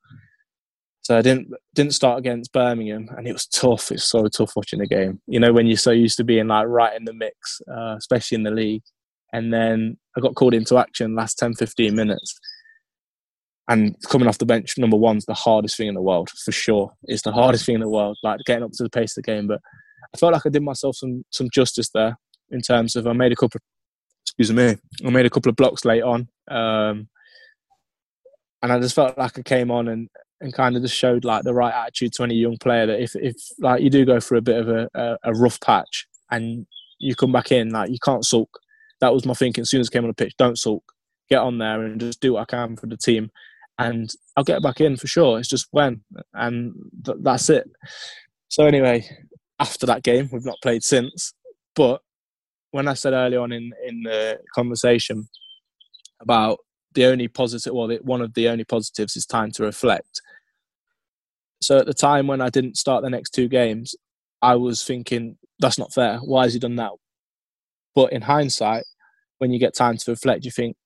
So I didn't didn't start against Birmingham, and it was tough. It's so tough watching the game. You know, when you're so used to being like right in the mix, uh, especially in the league. And then I got called into action last ten, fifteen minutes. And coming off the bench, number one, is the hardest thing in the world, for sure. It's the hardest thing in the world, like getting up to the pace of the game. But I felt like I did myself some some justice there in terms of I made a couple of, excuse me, I made a couple of blocks late on. Um, and I just felt like I came on and, and kind of just showed like the right attitude to any young player that if, if like you do go through a bit of a, a, a rough patch and you come back in, like you can't sulk. That was my thinking as soon as I came on the pitch, don't sulk. Get on there and just do what I can for the team. And I'll get back in for sure. It's just when, and th- that's it. So anyway, after that game, we've not played since. But when I said early on in, in the conversation about the only positive, well, the, one of the only positives is time to reflect. So at the time when I didn't start the next two games, I was thinking, that's not fair. Why has he done that? But in hindsight, when you get time to reflect, you think,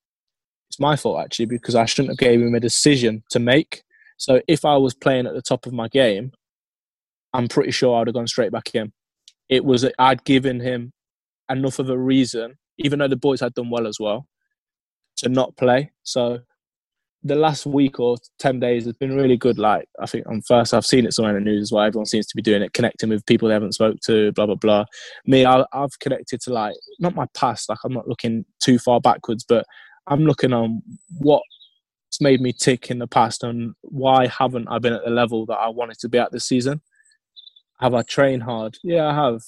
it's my fault, actually, because I shouldn't have gave him a decision to make. So if I was playing at the top of my game, I'm pretty sure I would have gone straight back in. It was I'd given him enough of a reason, even though the boys had done well as well, to not play. So the last week or ten days has been really good. Like, I think on first, I've seen it somewhere in the news as well. Everyone seems to be doing it, connecting with people they haven't spoke to, blah, blah, blah. Me, I, I've connected to, like, not my past, like I'm not looking too far backwards, but I'm looking on what's made me tick in the past and why haven't I been at the level that I wanted to be at this season? Have I trained hard? Yeah, I have.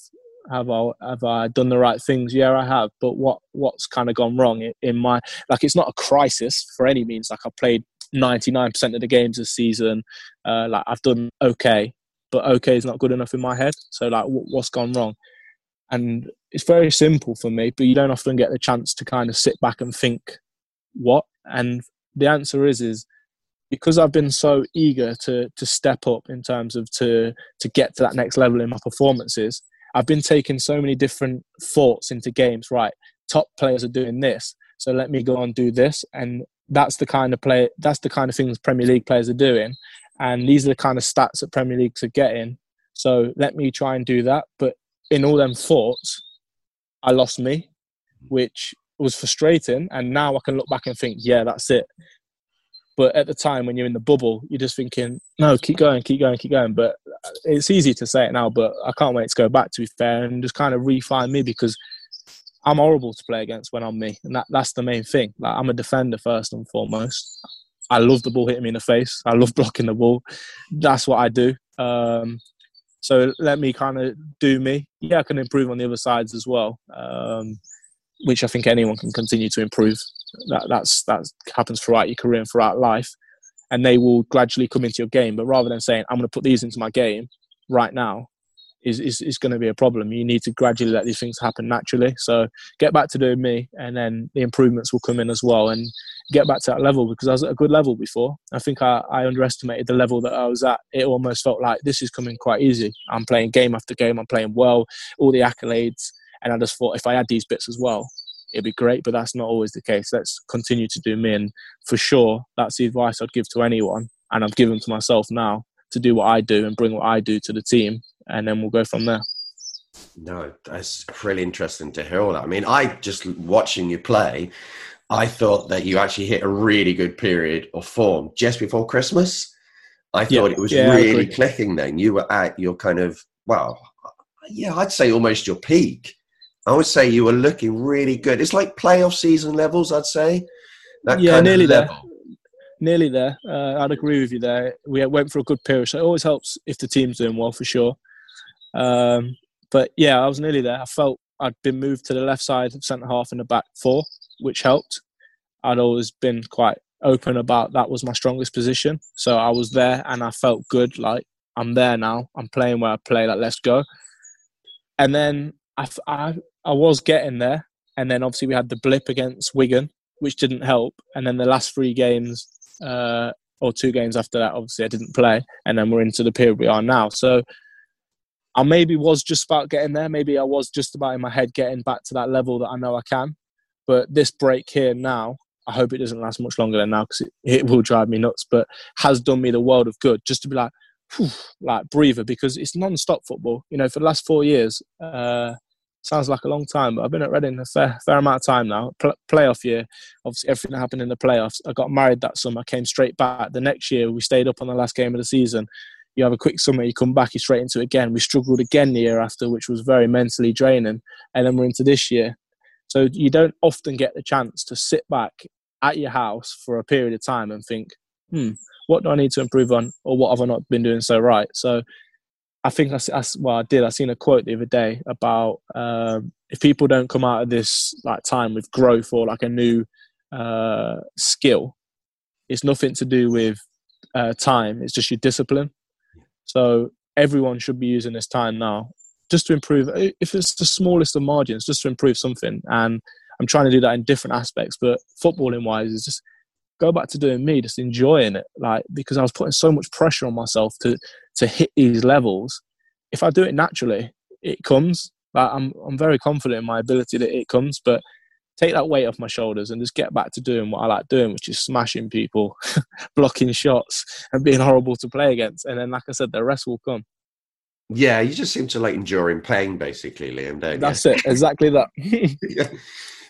Have I have I done the right things? Yeah, I have. But what what's kind of gone wrong in, in my, like, it's not a crisis for any means. Like, I played ninety-nine percent of the games this season. Uh, like, I've done okay, but okay is not good enough in my head. So, like, w- what's gone wrong? And it's very simple for me, but you don't often get the chance to kind of sit back and think what. And the answer is is because I've been so eager to to step up in terms of to to get to that next level in my performances. I've been taking so many different thoughts into games, right? Top players are doing this, so let me go and do this. And that's the kind of play, that's the kind of things Premier League players are doing. And these are the kind of stats that Premier Leagues are getting. So let me try and do that. But in all them thoughts, I lost me, which was frustrating. And now I can look back and think, yeah, that's it. But at the time when you're in the bubble, you're just thinking, no, keep going, keep going, keep going. But it's easy to say it now, but I can't wait to go back, to be fair, and just kind of refine me, because I'm horrible to play against when I'm me. And that, that's the main thing. Like, I'm a defender first and foremost. I love the ball hitting me in the face. I love blocking the ball. That's what I do. Um, so let me kind of do me. Yeah, I can improve on the other sides as well, um, which I think anyone can continue to improve. That that's that happens throughout your career and throughout life, and they will gradually come into your game. But rather than saying, I'm going to put these into my game right now, is, is, is going to be a problem. You need to gradually let these things happen naturally. So get back to doing me, and then the improvements will come in as well, and get back to that level, because I was at a good level before. I think I, I underestimated the level that I was at. It almost felt like this is coming quite easy. I'm playing game after game. I'm playing well, all the accolades. And I just thought, if I had these bits as well, it'd be great, but that's not always the case. Let's continue to do me. And for sure, that's the advice I'd give to anyone, and I've given to myself now, to do what I do and bring what I do to the team, and then we'll go from there. No, that's really interesting to hear all that. I mean, I just, watching you play, I thought that you actually hit a really good period of form just before Christmas. I thought yeah, it was yeah, really clicking then. You were at your kind of, well, yeah, I'd say almost your peak. I would say you were looking really good. It's like playoff season levels, I'd say. That yeah, kind nearly of level. there. Nearly there. Uh, I'd agree with you there. We went for a good period, so it always helps if the team's doing well, for sure. Um, but yeah, I was nearly there. I felt I'd been moved to the left side of centre half and the back four, which helped. I'd always been quite open about that was my strongest position. So I was there and I felt good. Like, I'm there now. I'm playing where I play. Like, let's go. And then I, I, I was getting there, and then obviously we had the blip against Wigan, which didn't help, and then the last three games uh, or two games after that, obviously I didn't play, and then we're into the period we are now. So I maybe was just about getting there, maybe I was just about in my head getting back to that level that I know I can, but this break here now, I hope it doesn't last much longer than now, because it, it will drive me nuts, but has done me the world of good, just to be like, whew, like breather, because it's non-stop football. You know, for the last four years, uh, sounds like a long time, but I've been at Reading a fair, fair amount of time now. Pl- playoff year, obviously everything that happened in the playoffs. I got married that summer, came straight back. The next year, we stayed up on the last game of the season. You have a quick summer, you come back, you're straight into it again. We struggled again the year after, which was very mentally draining. And then we're into this year. So you don't often get the chance to sit back at your house for a period of time and think, hmm, what do I need to improve on, or what have I not been doing so right? So I think I, I well I did I seen a quote the other day about um, if people don't come out of this like time with growth or like a new uh, skill, it's nothing to do with uh, time. It's just your discipline. So everyone should be using this time now just to improve. If it's the smallest of margins, just to improve something. And I'm trying to do that in different aspects, but footballing wise is just go back to doing me, just enjoying it. Like, because I was putting so much pressure on myself to to hit these levels. If I do it naturally, it comes. Like, I'm I'm very confident in my ability that it comes, but take that weight off my shoulders and just get back to doing what I like doing, which is smashing people, blocking shots, and being horrible to play against. And then, like I said, the rest will come. Yeah, you just seem to like enduring pain, basically, Liam, don't you? That's it, exactly that. Yeah.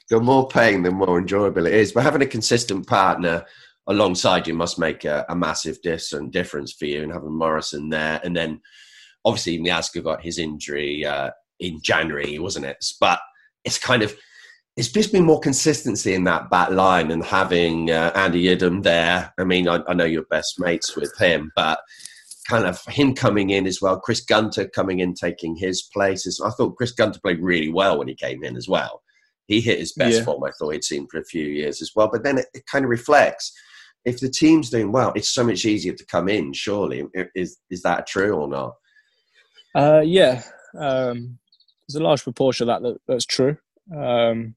The more pain, the more enjoyable it is. But having a consistent partner alongside you must make a, a massive difference for you. And having Morrison there, and then obviously Miazga got his injury uh, in January, wasn't it? But it's kind of, it's just been more consistency in that back line, and having uh, Andy Idham there. I mean, I, I know you're best mates with him, but kind of him coming in as well. Chris Gunter coming in, taking his place. I thought Chris Gunter played really well when he came in as well. He hit his best yeah. form I thought he'd seen for a few years as well. But then it, it kind of reflects, if the team's doing well, it's so much easier to come in, surely. Is is that true or not? Uh, yeah. Um, there's a large proportion of that, that that's true. Um,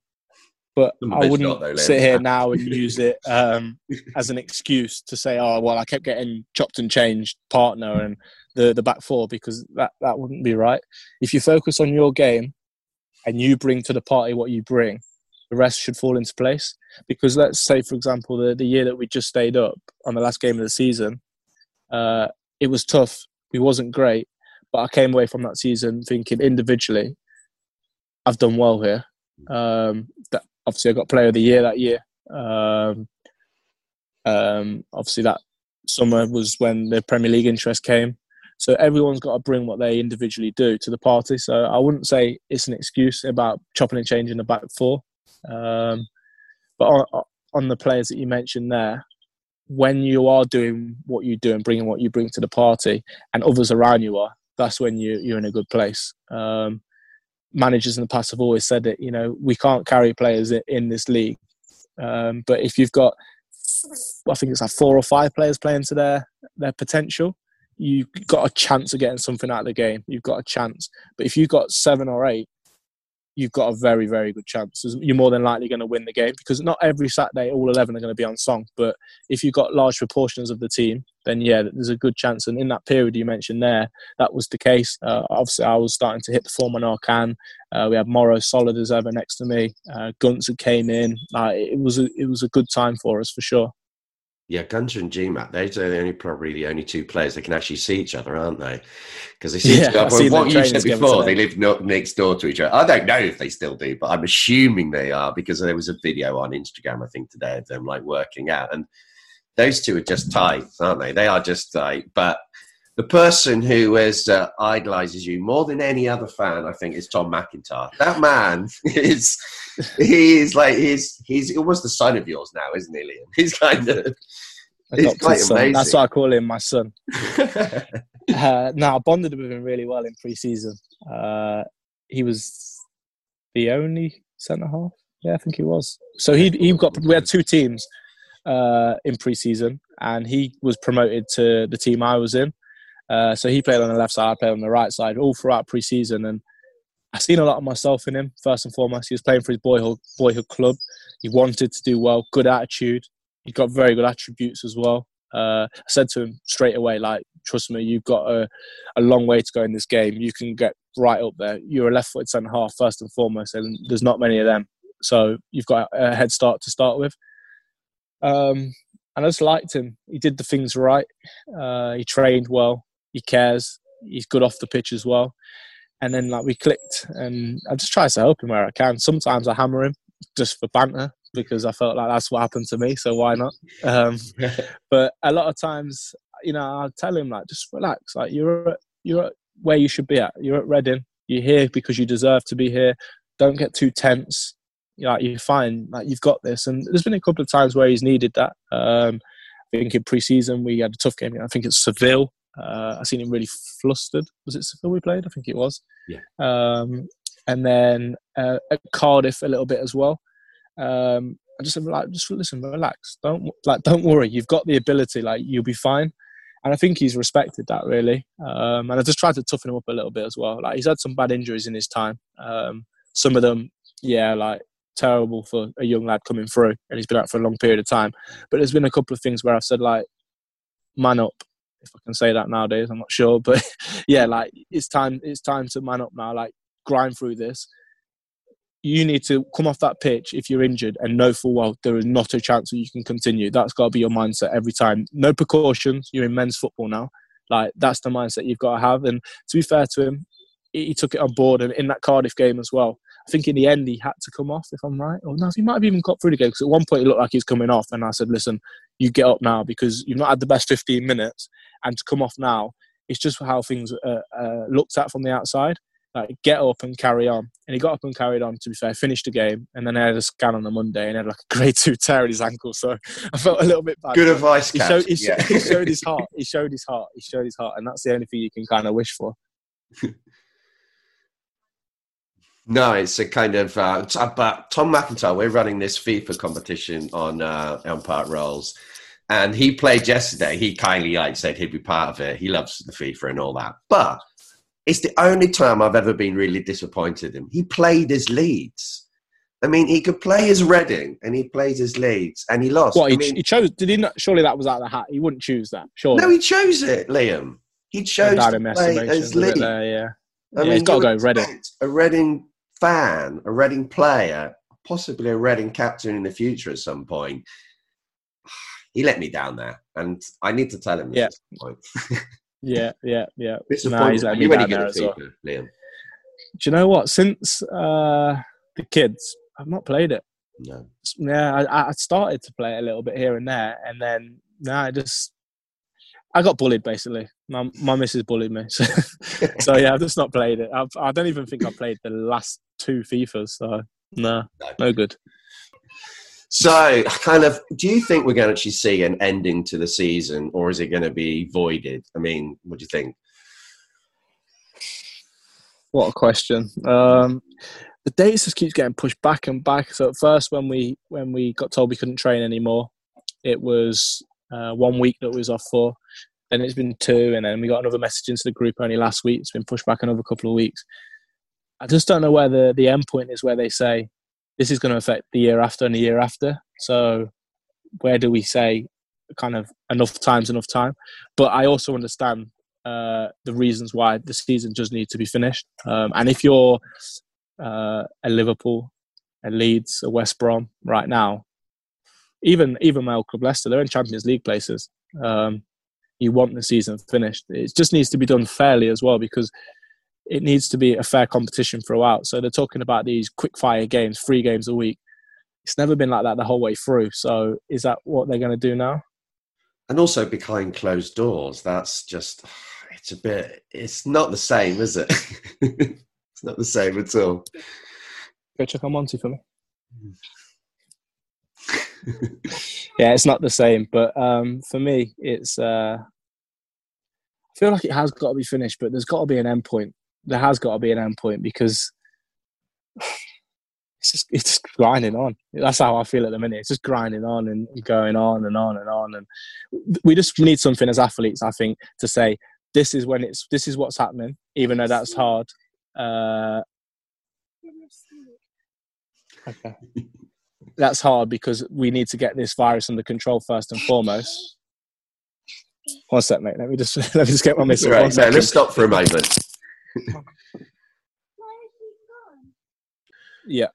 but I wouldn't not, though, sit here now and use it um, as an excuse to say, oh, well, I kept getting chopped and changed partner and the, the back four, because that, that wouldn't be right. If you focus on your game and you bring to the party what you bring, the rest should fall into place. Because let's say, for example, the, the year that we just stayed up on the last game of the season, uh, it was tough. We wasn't great. But I came away from that season thinking individually, I've done well here. Um, that, obviously, I got Player of the Year that year. Um, um, obviously, that summer was when the Premier League interest came. So everyone's got to bring what they individually do to the party. So I wouldn't say it's an excuse about chopping and changing the back four. Um, but on, on the players that you mentioned there, when you are doing what you do and bringing what you bring to the party, and others around you are, that's when you, you're in a good place. Um, managers in the past have always said that, you know, we can't carry players in, in this league. Um, but if you've got, I think it's like four or five players playing to their, their potential, you've got a chance of getting something out of the game. You've got a chance. But if you've got seven or eight, you've got a very, very good chance. You're more than likely going to win the game, because not every Saturday all eleven are going to be on song. But if you've got large proportions of the team, then yeah, there's a good chance. And in that period you mentioned there, that was the case. Uh, obviously, I was starting to hit the form when I can. Uh, we had Morrow solid as ever next to me. Uh, Gunter came in. Uh, it was a, it was a good time for us, for sure. Yeah, Gunter and G MAT, they're the only, probably the only two players that can actually see each other, aren't they? Because they see yeah, each other. Well, what you said before, they live not next door to each other. I don't know if they still do, but I'm assuming they are, because there was a video on Instagram, I think, today of them like working out. And those two are just tight, aren't they? They are just tight. But the person who is, uh, idolises you more than any other fan, I think, is Tom McIntyre. That man is, he is like, he's, he's almost the son of yours now, isn't he, Liam? He's kind of, he's quite amazing. That's why I call him my son. uh, no, I bonded with him really well in pre-season. Uh, he was the only centre-half. Yeah, I think he was. So he he got, we had two teams uh, in pre-season, and he was promoted to the team I was in. Uh, so he played on the left side, I played on the right side, all throughout pre-season. And I seen a lot of myself in him, first and foremost. He was playing for his boyhood, boyhood club. He wanted to do well, good attitude. He got very good attributes as well. Uh, I said to him straight away, like, trust me, you've got a, a long way to go in this game. You can get right up there. You're a left-footed centre-half, first and foremost, and there's not many of them. So you've got a head start to start with. Um, and I just liked him. He did the things right. Uh, he trained well. He cares. He's good off the pitch as well. And then, like, we clicked, and I just try to help him where I can. Sometimes I hammer him just for banter, because I felt like that's what happened to me, so why not? Um, but a lot of times, you know, I'll tell him, like, just relax. Like, you're at, you're at where you should be at. You're at Reading. You're here because you deserve to be here. Don't get too tense. You're, like, you're fine. Like, you've got this. And there's been a couple of times where he's needed that. Um, I think in pre-season we had a tough game. I think it's Seville. Uh, I seen him really flustered. Was it Seville we played? I think it was. Yeah. Um, and then uh, at Cardiff a little bit as well. Um, I just said, like, just listen, relax. Don't like, don't worry. You've got the ability. Like, you'll be fine. And I think he's respected that really. Um, and I just tried to toughen him up a little bit as well. Like, he's had some bad injuries in his time. Um, some of them, yeah, like terrible for a young lad coming through, and he's been out for a long period of time. But there's been a couple of things where I've said, like, man up. If I can say that nowadays, I'm not sure, but yeah, like, it's time. It's time to man up now. Like, grind through this. You need to come off that pitch if you're injured and know full well there is not a chance that you can continue. That's got to be your mindset every time. No precautions. You're in men's football now. Like, that's the mindset you've got to have. And to be fair to him, he took it on board. And in that Cardiff game as well, I think in the end he had to come off, if I'm right. Or no, he might have even got through the game, because at one point it looked like he was coming off. And I said, listen, you get up now because you've not had the best fifteen minutes, and to come off now, it's just how things are uh, looked at from the outside. Like, get up and carry on. And he got up and carried on, to be fair, finished the game, and then I had a scan on the Monday and had like a grade two tear in his ankle, so I felt a little bit bad. Good advice, Kat. He showed, he, yeah. he showed his heart. He showed his heart. He showed his heart, and that's the only thing you can kind of wish for. No, it's a kind of... Uh, but Tom McIntyre, we're running this FIFA competition on uh, Elm Park Rolls, and he played yesterday. He kindly like said he'd be part of it. He loves the FIFA and all that. But it's the only time I've ever been really disappointed in him. He played as Leeds. I mean, he could play as Reading, and he plays as Leeds, and he lost. What, I he, mean, he chose... Did he not... Surely that was out of the hat. He wouldn't choose that, surely. No, he chose it, Liam. He chose to play as Leeds. There, yeah. I yeah, mean, he's got to go Reading. A Reading fan, a Reading player, possibly a Reading captain in the future at some point. He let me down there, and I need to tell him this yeah. at some point. Yeah, yeah, yeah. Nah, he's let me down there as well. Liam, do you know what? Since uh, the kids, I've not played it. No. Yeah, I, I started to play it a little bit here and there, and then no, nah, I just I got bullied basically. My my missus bullied me, so, so yeah, I've just not played it. I've, I don't even think I played the last two FIFAs. So nah, no, no good. So, kind of, do you think we're going to actually see an ending to the season, or is it going to be voided? I mean, what do you think? What a question. Um, the dates just keeps getting pushed back and back. So, at first, when we when we got told we couldn't train anymore, it was uh, one week that we was off for. Then it's been two, and then we got another message into the group only last week. It's been pushed back another couple of weeks. I just don't know where the, the end point is, where they say, this is going to affect the year after and the year after. So where do we say kind of enough time's enough time? But I also understand uh, the reasons why the season does need to be finished. Um, and if you're uh, a Liverpool, a Leeds, a West Brom right now, even even my old club Leicester, they're in Champions League places. Um, you want the season finished. It just needs to be done fairly as well, because it needs to be a fair competition throughout. So they're talking about these quick-fire games, three games a week. It's never been like that the whole way through. So is that what they're going to do now? And also behind closed doors. That's just, it's a bit, it's not the same, is it? It's not the same at all. Go check on Monty for me. Yeah, it's not the same. But um, for me, it's, uh, I feel like it has got to be finished, but there's got to be an end point. There has got to be an end point, because it's just it's just grinding on. That's how I feel at the minute. It's just grinding on and going on and on and on. And we just need something as athletes, I think, to say this is when it's this is what's happening, even though that's hard. Uh, okay, that's hard because we need to get this virus under control first and foremost. One sec, mate. Let me just let me just get my missile. Right, no, let's stop for a moment. Yeah.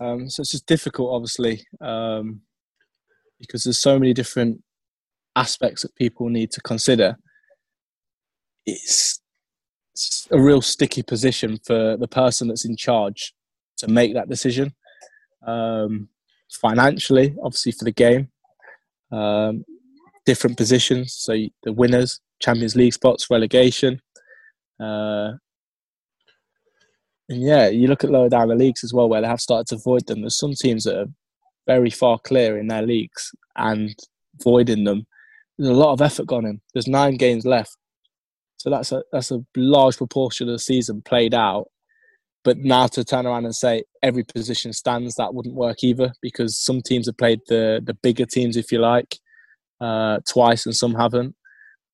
Um, so it's just difficult, obviously, um, because there's so many different aspects that people need to consider. It's, it's a real sticky position for the person that's in charge to make that decision. Um, financially, obviously, for the game. Um, different positions, so the winners, Champions League spots, relegation. Uh, and yeah, you look at lower down the leagues as well, where they have started to void them. There's some teams that are very far clear in their leagues and voiding them. There's a lot of effort gone in. There's nine games left. So that's a, that's a large proportion of the season played out. But now to turn around and say every position stands, that wouldn't work either, because some teams have played the the bigger teams, if you like, Uh, twice, and some haven't.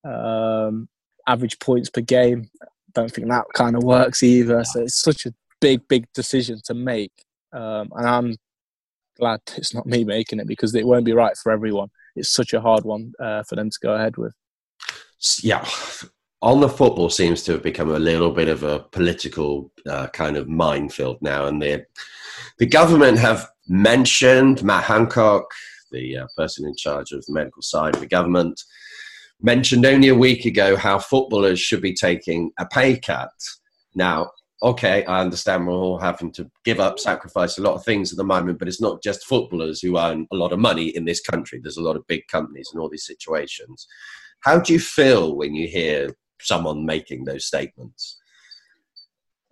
Um, average points per game, don't think that kind of works either. So it's such a big, big decision to make. Um, and I'm glad it's not me making it, because it won't be right for everyone. It's such a hard one uh, for them to go ahead with. Yeah. On the football seems to have become a little bit of a political uh, kind of minefield now. And the, the government have mentioned Matt Hancock, the uh, person in charge of the medical side of the government, mentioned only a week ago how footballers should be taking a pay cut. Now, okay, I understand we're all having to give up, sacrifice a lot of things at the moment, but it's not just footballers who earn a lot of money in this country. There's a lot of big companies and all these situations. How do you feel when you hear someone making those statements?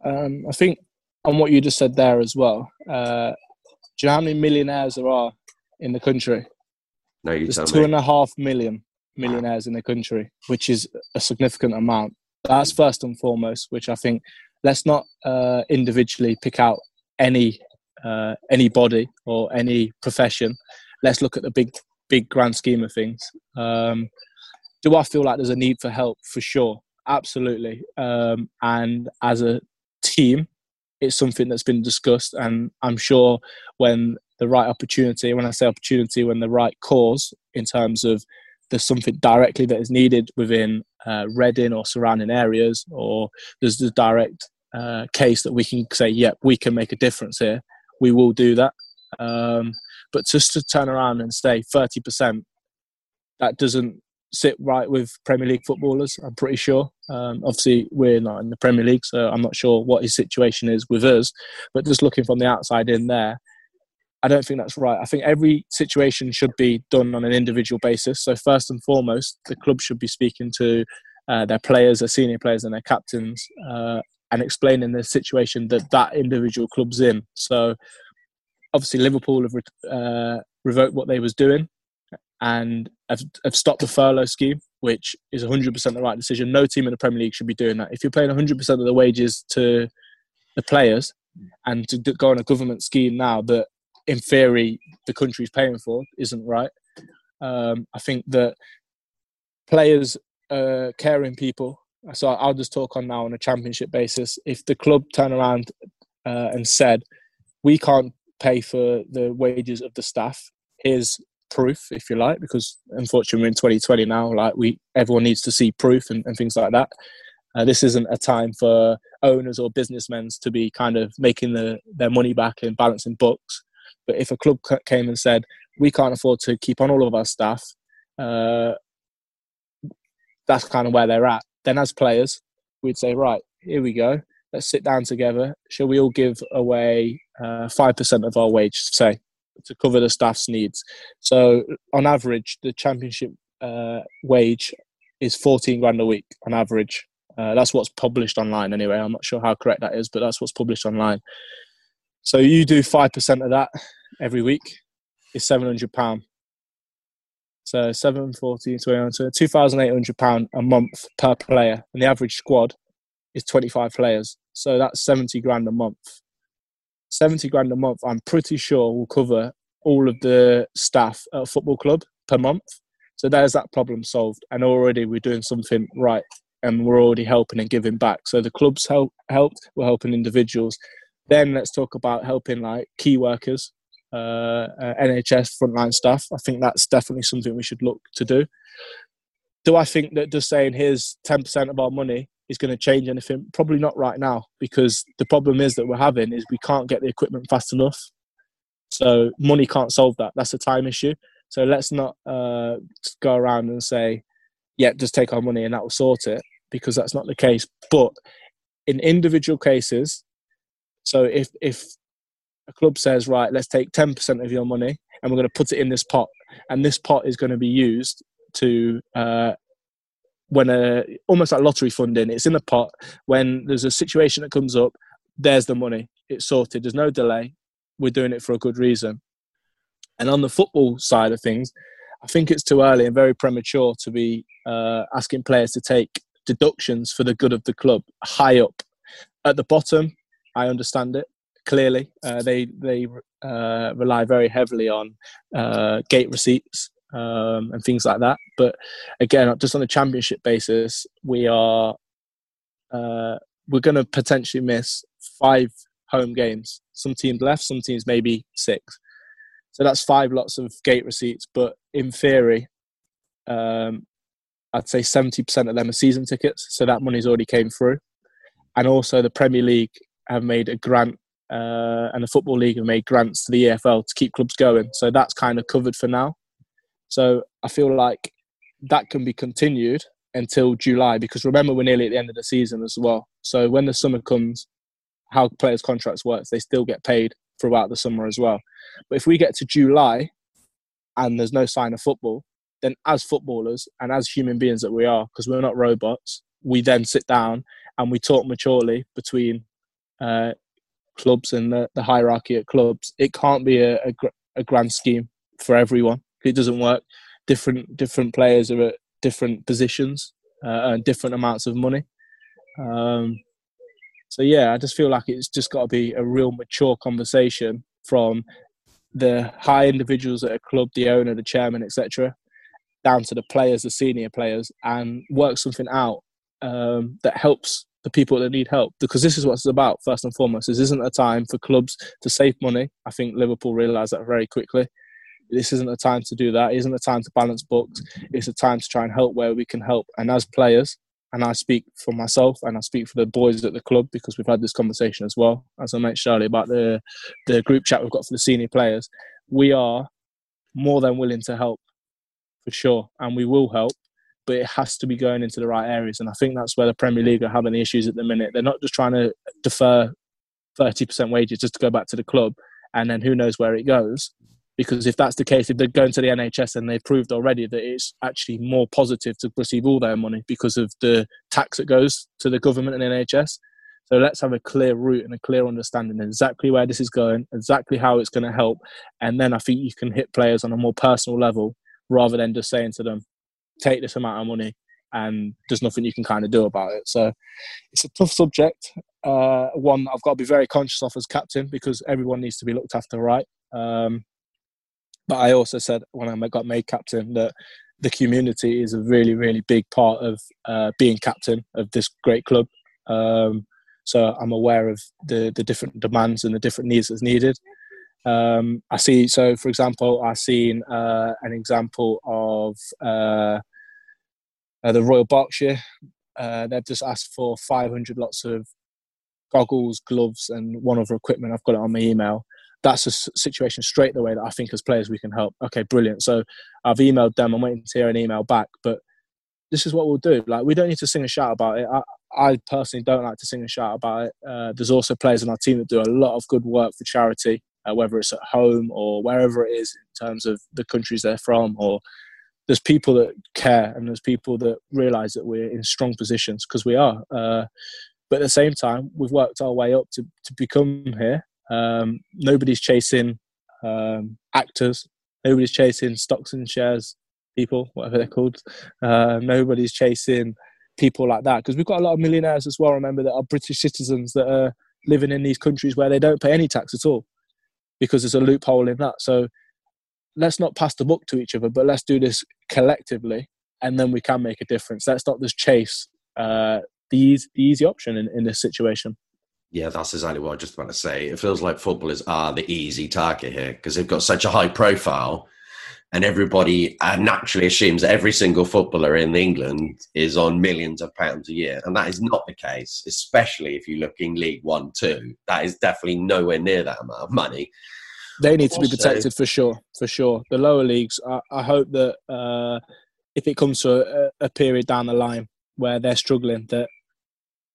Um, I think on what you just said there as well, uh, do you know how many millionaires there are in the country? No, you There's tell me. There's two and a half million millionaires wow. in the country, which is a significant amount. That's first and foremost, which I think... Let's not uh, individually pick out any uh, anybody or any profession. Let's look at the big, big grand scheme of things. Um, do I feel like there's a need for help? For sure. Absolutely. Um, and as a team, it's something that's been discussed. And I'm sure when the right opportunity, when I say opportunity, when the right cause in terms of there's something directly that is needed within uh, Reading or surrounding areas, or there's the direct... Uh, case that we can say, yep, yeah, we can make a difference here. We will do that. Um, but just to turn around and say thirty percent, that doesn't sit right with Premier League footballers, I'm pretty sure. Um, obviously, we're not in the Premier League, so I'm not sure what his situation is with us. But just looking from the outside in there, I don't think that's right. I think every situation should be done on an individual basis. So first and foremost, the club should be speaking to uh, their players, their senior players and their captains, uh, and explaining the situation that that individual club's in. So, obviously, Liverpool have re- uh, revoked what they was doing and have, have stopped the furlough scheme, which is one hundred percent the right decision. No team in the Premier League should be doing that. If you're paying one hundred percent of the wages to the players and to go on a government scheme now that, in theory, the country's paying for, isn't right. Um, I think that players are caring people. So I'll just talk on now on a championship basis. If the club turned around uh, and said, we can't pay for the wages of the staff, here's proof, if you like, because unfortunately we're in twenty twenty now, like we everyone needs to see proof and, and things like that. Uh, this isn't a time for owners or businessmen to be kind of making the, their money back and balancing books. But if a club came and said, we can't afford to keep on all of our staff, uh, that's kind of where they're at. Then as players, we'd say, right, here we go. Let's sit down together. Shall we all give away uh, five percent of our wage, say, to cover the staff's needs? So on average, the championship uh, wage is fourteen grand a week on average. Uh, that's what's published online anyway. I'm not sure how correct that is, but that's what's published online. So you do five percent of that every week is seven hundred pounds. So seven, fourteen, twenty-nine, two thousand eight hundred pounds a month per player. And the average squad is twenty-five players. So that's seventy grand a month. seventy grand a month, I'm pretty sure, will cover all of the staff at a football club per month. So there's that problem solved. And already we're doing something right. And we're already helping and giving back. So the club's help, helped, we're helping individuals. Then let's talk about helping like key workers. Uh, uh, N H S frontline staff. I think that's definitely something we should look to do. Do I think that just saying here's ten percent of our money is going to change anything? Probably not right now, because the problem is that we're having is we can't get the equipment fast enough. So money can't solve that. That's a time issue. So let's not uh, go around and say, yeah, just take our money and that will sort it, because that's not the case. But in individual cases, so if if a club says, right, let's take ten percent of your money and we're going to put it in this pot. And this pot is going to be used to, uh, when a, almost like lottery funding, it's in the pot. When there's a situation that comes up, there's the money. It's sorted. There's no delay. We're doing it for a good reason. And on the football side of things, I think it's too early and very premature to be uh, asking players to take deductions for the good of the club high up. At the bottom, I understand it. Clearly, uh, they they uh, rely very heavily on uh, gate receipts um, and things like that. But again, just on a championship basis, we are uh, we're going to potentially miss five home games. Some teams left, some teams maybe six. So that's five lots of gate receipts. But in theory, um, I'd say seventy percent of them are season tickets. So that money's already came through. And also, the Premier League have made a grant. Uh, and the Football League have made grants to the E F L to keep clubs going. So that's kind of covered for now. So I feel like that can be continued until July, because remember, we're nearly at the end of the season as well. So when the summer comes, how players' contracts work. They still get paid throughout the summer as well. But if we get to July and there's no sign of football, then as footballers and as human beings that we are, because we're not robots, we then sit down and we talk maturely between uh, clubs and the, the hierarchy at clubs. It can't be a, a, a grand scheme for everyone. It doesn't work. Different different players are at different positions uh, and different amounts of money. Um, so, yeah, I just feel like it's just got to be a real mature conversation from the high individuals at a club, the owner, the chairman, et cetera, down to the players, the senior players, and work something out um, that helps the people that need help. Because this is what it's about, first and foremost. This isn't a time for clubs to save money. I think Liverpool realised that very quickly. This isn't a time to do that. It isn't a time to balance books. It's a time to try and help where we can help. And as players, and I speak for myself and I speak for the boys at the club, because we've had this conversation as well, as I mentioned earlier, about the, the group chat we've got for the senior players. We are more than willing to help, for sure, and we will help, but it has to be going into the right areas. And I think that's where the Premier League are having the issues at the minute. They're not just trying to defer thirty percent wages just to go back to the club and then who knows where it goes. Because if that's the case, if they're going to the N H S and they've proved already that it's actually more positive to receive all their money because of the tax that goes to the government and N H S. So let's have a clear route and a clear understanding of exactly where this is going, exactly how it's going to help. And then I think you can hit players on a more personal level rather than just saying to them, take this amount of money and there's nothing you can kind of do about it. So it's a tough subject, uh, one that I've got to be very conscious of as captain because everyone needs to be looked after right. Um, But I also said when I got made captain that the community is a really, really big part of uh, being captain of this great club. Um, so I'm aware of the, the different demands and the different needs that's needed. Um, I see, so for example, I've seen uh, an example of uh, uh, the Royal Berkshire. Uh, they've just asked for five hundred lots of goggles, gloves and one other equipment. I've got it on my email. That's a situation straight away that I think as players we can help. Okay, brilliant. So I've emailed them. I'm waiting to hear an email back. But this is what we'll do. Like, we don't need to sing and shout about it. I, I personally don't like to sing and shout about it. Uh, there's also players on our team that do a lot of good work for charity, uh, whether it's at home or wherever it is in terms of the countries they're from. Or there's people that care and there's people that realise that we're in strong positions because we are. Uh, but at the same time, we've worked our way up to, to become here. Um, nobody's chasing um, actors. Nobody's chasing stocks and shares people, whatever they're called. Uh, nobody's chasing people like that because we've got a lot of millionaires as well. Remember that are British citizens that are living in these countries where they don't pay any tax at all because there's a loophole in that. So let's not pass the buck to each other, but let's do this collectively, and then we can make a difference. Let's not just chase uh, the, easy, the easy option in, in this situation. Yeah, that's exactly what I was just about to say. It feels like footballers are the easy target here because they've got such a high profile and everybody naturally assumes that every single footballer in England is on millions of pounds a year. And that is not the case, especially if you look in League One, Two. That is definitely nowhere near that amount of money. They need also, to be protected for sure, for sure. The lower leagues, I, I hope that uh, if it comes to a, a period down the line where they're struggling, that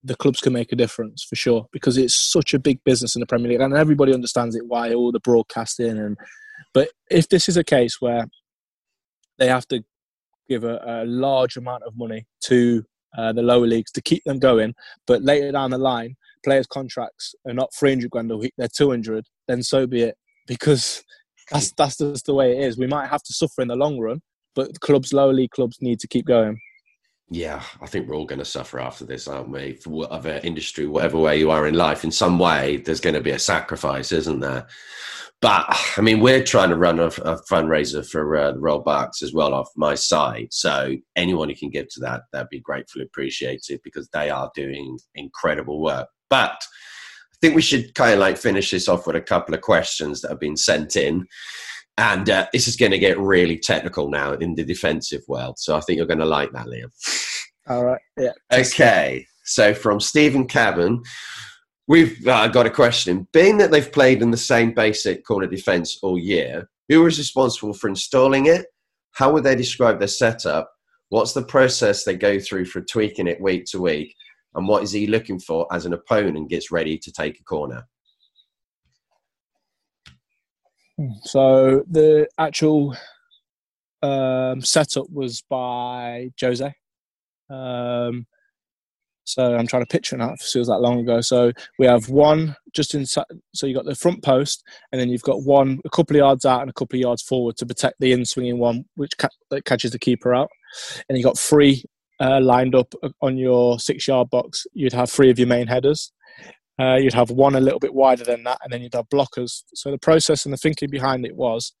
the clubs can make a difference for sure because it's such a big business in the Premier League and everybody understands it, why all the broadcasting. And but if this is a case where they have to give a, a large amount of money to uh, the lower leagues to keep them going, but later down the line, players' contracts are not three hundred grand a week, they're two hundred, then so be it because that's, that's just the way it is. We might have to suffer in the long run, but clubs, lower league clubs need to keep going. Yeah, I think we're all going to suffer after this, aren't we? For whatever industry, whatever way you are in life, in some way, there's going to be a sacrifice, isn't there? But, I mean, we're trying to run a, a fundraiser for uh, the Royal Bucks as well off my side. So anyone who can give to that, that'd be gratefully appreciated because they are doing incredible work. But I think we should kind of like finish this off with a couple of questions that have been sent in. And uh, this is going to get really technical now in the defensive world. So I think you're going to like that, Liam. All right. Yeah. Okay. So from Stephen Cabin, we've uh, got a question. Being that they've played in the same basic corner defence all year, who is responsible for installing it? How would they describe their setup? What's the process they go through for tweaking it week to week? and what is he looking for as an opponent gets ready to take a corner? So the actual um, setup was by Jose. Um, so I'm trying to picture that. It feels like long ago. So we have one just inside. So you've got the front post, and then you've got one a couple of yards out and a couple of yards forward to protect the in-swinging one, which ca- that catches the keeper out. And you've got three uh, lined up on your six-yard box. You'd have three of your main headers. Uh, you'd have one a little bit wider than that, and then you'd have blockers. So the process and the thinking behind it was,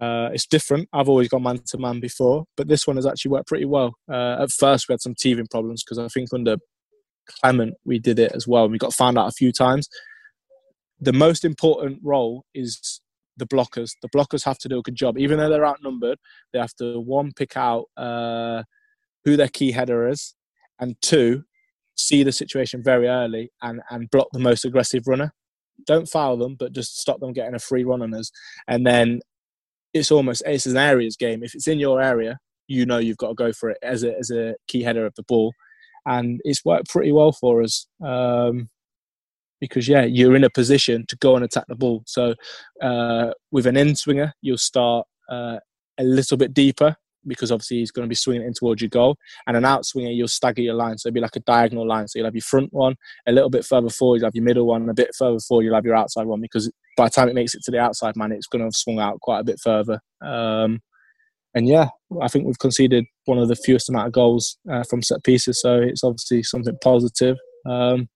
uh, it's different. I've always gone man-to-man before, but this one has actually worked pretty well. Uh, at first, we had some teething problems because I think under Clement, we did it as well, and we got found out a few times. The most important role is the blockers. The blockers have to do a good job. Even though they're outnumbered, they have to, one, pick out uh, who their key header is, and two, see the situation very early and, and block the most aggressive runner. Don't foul them, but just stop them getting a free run on us. And then it's almost, it's an areas game. If it's in your area, you know you've got to go for it as a, as a key header of the ball. And it's worked pretty well for us um, because, yeah, you're in a position to go and attack the ball. So uh, with an in-swinger, you'll start uh, a little bit deeper, because obviously he's going to be swinging it in towards your goal. And an outswinger, you'll stagger your line. So it'll be like a diagonal line. So you'll have your front one, a little bit further forward, you'll have your middle one, and a bit further forward, you'll have your outside one, because by the time it makes it to the outside man, it's going to have swung out quite a bit further. Um, and yeah, I think we've conceded one of the fewest amount of goals uh, from set pieces. So it's obviously something positive. Um,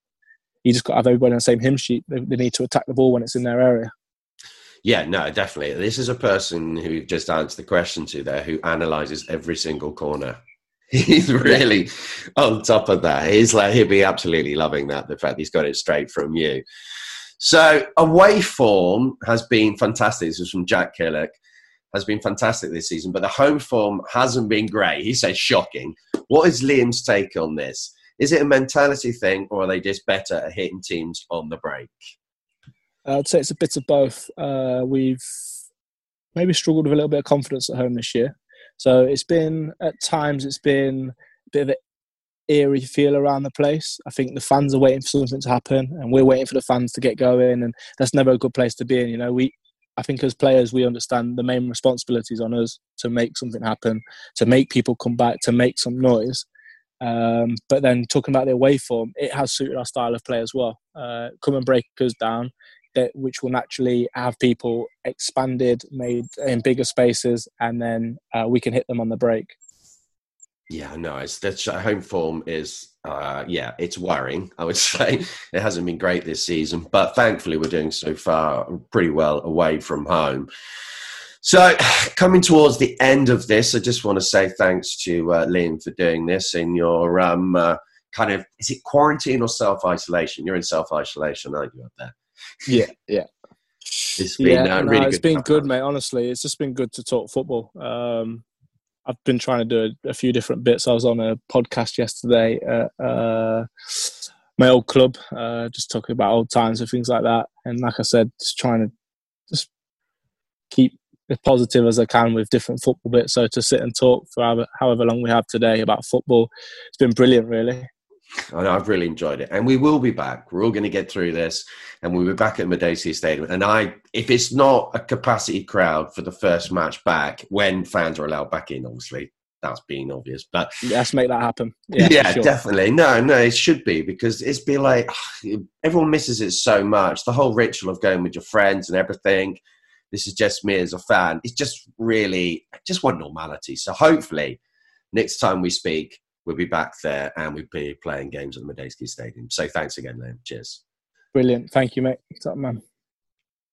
you just got to have everybody on the same hymn sheet. They, they need to attack the ball when it's in their area. Yeah, no, definitely. This is a person who just answered the question to there who analyses every single corner. He's really on top of that. He's like, he'll be absolutely loving that, the fact he's got it straight from you. So away form has been fantastic. This was from Jack Killick. Has been fantastic this season, but the home form hasn't been great. He says shocking. What is Liam's take on this? Is it a mentality thing, or are they just better at hitting teams on the break? I'd say it's a bit of both. Uh, we've maybe struggled with a little bit of confidence at home this year. So it's been, at times, it's been a bit of an eerie feel around the place. I think the fans are waiting for something to happen, and we're waiting for the fans to get going, and that's never a good place to be in. You know, we, I think as players, we understand the main responsibility is on us to make something happen, to make people come back, to make some noise. Um, but then talking about the away form, it has suited our style of play as well. Uh, come and break us down. That which will naturally have people expanded, made in bigger spaces, and then uh, we can hit them on the break. Yeah, no, it's that's home form is uh, yeah, it's worrying. I would say it hasn't been great this season, but thankfully we're doing so far pretty well away from home. So coming towards the end of this, I just want to say thanks to uh, Liam for doing this in your um, uh, kind of, is it quarantine or self isolation? You're in self isolation, aren't you, up there? Yeah, yeah. It's been yeah, uh, really no, it's good. It's been good, mate, honestly. It's just been good to talk football. Um, I've been trying to do a, a few different bits. I was on a podcast yesterday at uh, my old club, uh, just talking about old times and things like that. And like I said, just trying to just keep as positive as I can with different football bits. So to sit and talk for however, however long we have today about football, it's been brilliant, really. And I've really enjoyed it. And we will be back. We're all going to get through this. And we'll be back at Madejski Stadium. And I, if it's not a capacity crowd for the first match back, when fans are allowed back in, obviously, that's being obvious. But let's make that happen. Yeah, yeah sure. Definitely. No, no, it should be. Because it's been like, ugh, everyone misses it so much. The whole ritual of going with your friends and everything. This is just me as a fan. It's just really, just one normality. So hopefully, next time we speak, we'll be back there and we'll be playing games at the Madejski Stadium. So thanks again, Liam. Cheers. Brilliant. Thank you, mate. What's up, man?